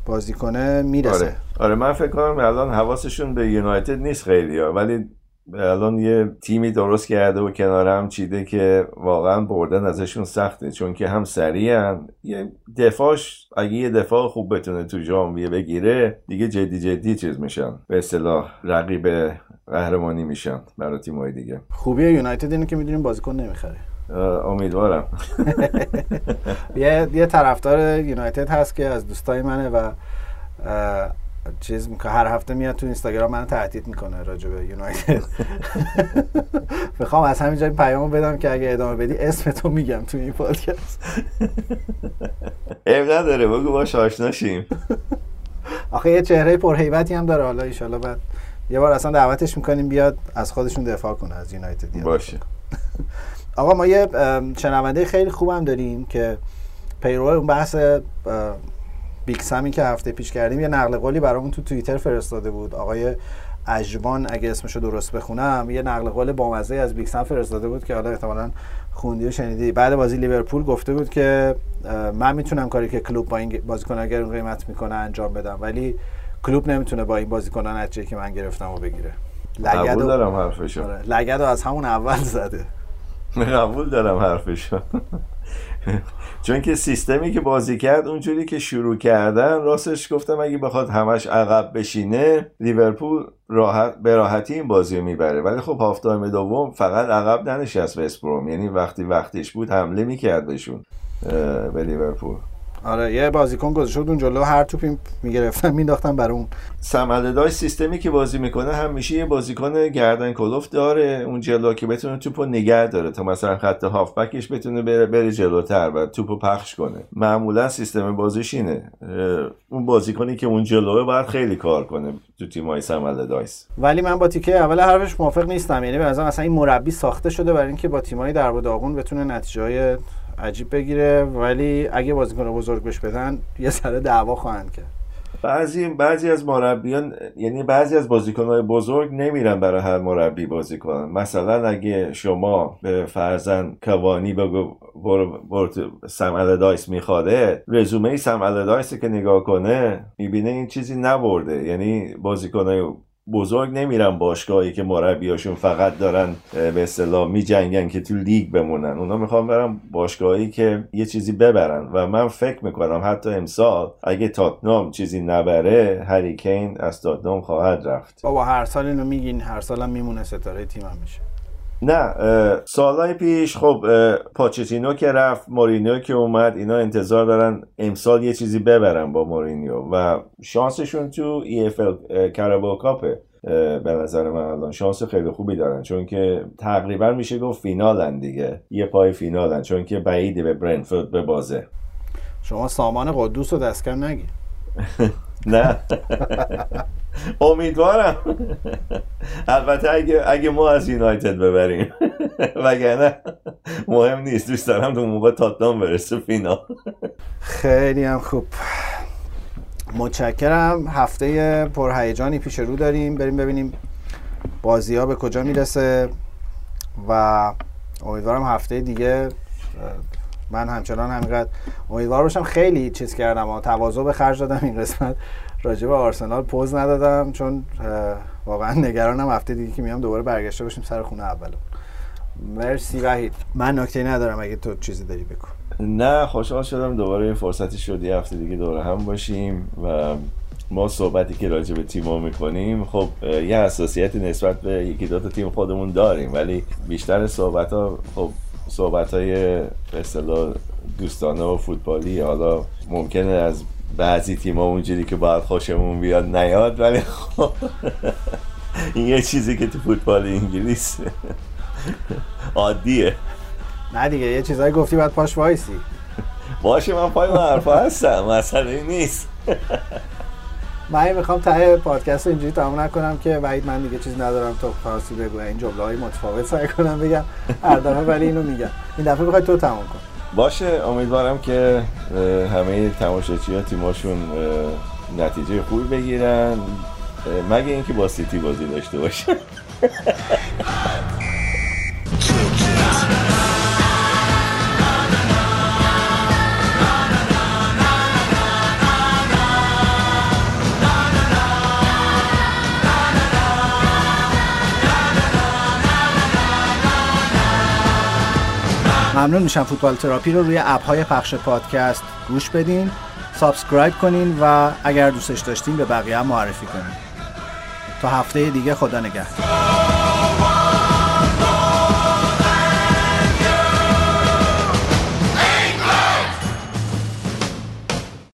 بازی کنه میرسه. آره من فکر کنم الان حواسشون به یونایتد نیست خیلی‌ها، ولی الان یه تیمی درست کرده و کناره هم چیده که واقعا بردن ازشون سخته، چون که هم سریعن، یه دفاعش اگه یه دفاع خوب بتونه تو ژانویه بگیره دیگه جدی چیز میشن، به اصطلاح رقیب قهرمانی میشن برای تیم‌های دیگه. خوبیه یونایتد اینه که میدونیم بازیکن نمیخره. امیدوارم. یه طرفدار یونایتد هست که از دوستای منه و چیز میکنه، هر هفته میاد تو اینستاگرام منو تهدید میکنه راجع به یونایتد. میخوام از همینجا این پیامو بدم که اگه ادامه بدی اسمتو میگم تو این پادکست. عیب نداره بگو باش آشنا شیم. آخه یه چهره پر هیبتی هم داره، حالا ان شاءالله بعد یه بار اصلا دعوتش میکنیم بیاد از خودشون دفاع کنه، از یونایتد. باشه آقا ما یه شنونده خیلی خوبم داریم که پیرو اون بحث بیگ سمی که هفته پیش کردیم یه نقل قولی برامون تو توییتر فرستاده بود. آقای اجوان اگه اسمشو درست بخونم یه نقل قول بامزه از بیگ سم فرستاده بود که حالا احتمالاً خوندی و شنیدی. بعد بازی لیورپول گفته بود که من میتونم کاری که کلوب با این بازیکن‌ها گرون قیمت میکنه انجام بدم، ولی کلوب نمیتونه با این بازیکن‌ها نتیجه‌ای که من گرفتمو بگیره. لگدو از همون اول زده. قبول دارم حرفشو. چون که سیستمی که بازی کرد اونجوری که شروع کردن، راستش گفتم اگه بخواد همش عقب بشینه لیورپول به راحتی این بازی رو میبره، ولی خب هافتایم دوم فقط عقب ننشست وست بروم، یعنی وقتیش بود حمله میکرد بهشون به لیورپول. آره یه بازیکن گذاشته بود اون جلو، هر توپی میگرفتن مینداختن برای اون. سمدداش سیستمی که بازی میکنه همیشه یه بازیکن گردن کلوف داره اون جلو که بتونه توپو نگه داره تا مثلا خط هافبکش بتونه بره جلوتر و توپو پخش کنه. معمولا سیستم بازیش اینه، اون بازیکنی که اون جلوه باید خیلی کار کنه تو تیمای سمدداش. ولی من با تیکه اول حرفش موافق نیستم، یعنی به نظرم اصلا این مربی ساخته شده برای اینکه با تیمای در و داغون بتونه نتیجه‌های عجیب بگیره، ولی اگه بازیکن‌ها بزرگ بش بدن یه سر دعوا خواهند کرد. بعضی از مربیان یعنی بعضی از بازیکن‌های بزرگ نمیرن برای هر مربی بازی کنن. مثلا اگه شما به فرزند کوانی بگو برو سم الدایس میخواده، رزومه سم الدایس که نگاه کنه میبینه این چیزی نبرده، یعنی بازیکن‌های بزرگ نمیرن باشگاهی که مربیاشون فقط دارن به اصطلاح میجنگن که تو لیگ بمونن. اونا میخوان برن باشگاهی که یه چیزی ببرن، و من فکر میکنم حتی امسال اگه تاتنهام چیزی نبره هری کین از تاتنهام خواهد رفت. بابا هر سال اینو میگین، هر سالم میمونه ستاره تیمم میشه. نه سالای پیش خب پاچتینو که رفت، مورینیو که اومد، اینا انتظار دارن امسال یه چیزی ببرن با مورینیو و شانسشون تو EFL کاراباو کاپه. به نظر من الان شانس خیلی خوبی دارن، چون که تقریبا میشه گفت فینالن دیگه، یه پای فینالن، چون که بعیده به برنتفورد به بازه. شما سامان قدوس رو دست کم نگی. نه امیدوارم، البته اگه ما از یونایتد ببریم، وگرنه مهم نیست، دوست دارم تو موقع تاتنهام برسه فینال. خیلی هم خوب، متشکرم. هفته پرهیجانی پیش رو داریم، بریم ببینیم بازی ها به کجا میرسه و امیدوارم هفته دیگه من همچنان همینقدر امیدوار باشم. خیلی چیز کردم و تواضع به خرج دادم این قسمت، راجع به آرسنال پوز ندادم چون واقعا نگرانم هفته دیگه که میام دوباره برگشته باشیم سر خونه اولو، مرسی وحید، من نکته ندارم، اگه تو چیزی داری بگو. نه، خوشحال شدم دوباره فرصتی شد یه هفته دیگه دوره هم باشیم و ما صحبتی که راجع به تیم‌ها می‌کنیم، خب یه حساسیت نسبت به یکی دو تا تیم خودمون داریم، ولی بیشتر صحبت‌ها خب صحبت‌های به اصطلاح دوستانه و فوتبالی، حالا ممکنه از بعضی تیم‌ها اونجوری که باید خوشمون بیاد نیاد، ولی خب این یه چیزی که تو فوتبال انگلیس عادیه. نه دیگه، یه چیزایی گفتی بعد پاش وایسی. باشه، من پای حرفا هستم، مسئله نیست. من میخوام ته پادکست رو اینجوری تمام نکنم که وحید من دیگه چیز ندارم تو فارسی بگو، این جمله‌های متفاوت سعی کنم بگم هر دفعه، ولی اینو میگم این دفعه بخوای تو تمام کن. باشه، امیدوارم که همه تماشاگرها تیماشون نتیجه خوبی بگیرن، مگه اینکه با سیتی بازی داشته باشه. ممنون میشم فوتبال تراپی رو روی اپ‌های پخش پادکست گوش بدین، سابسکرایب کنین و اگر دوستش داشتین به بقیه هم معرفی کنین. تا هفته دیگه، خدا نگهدار.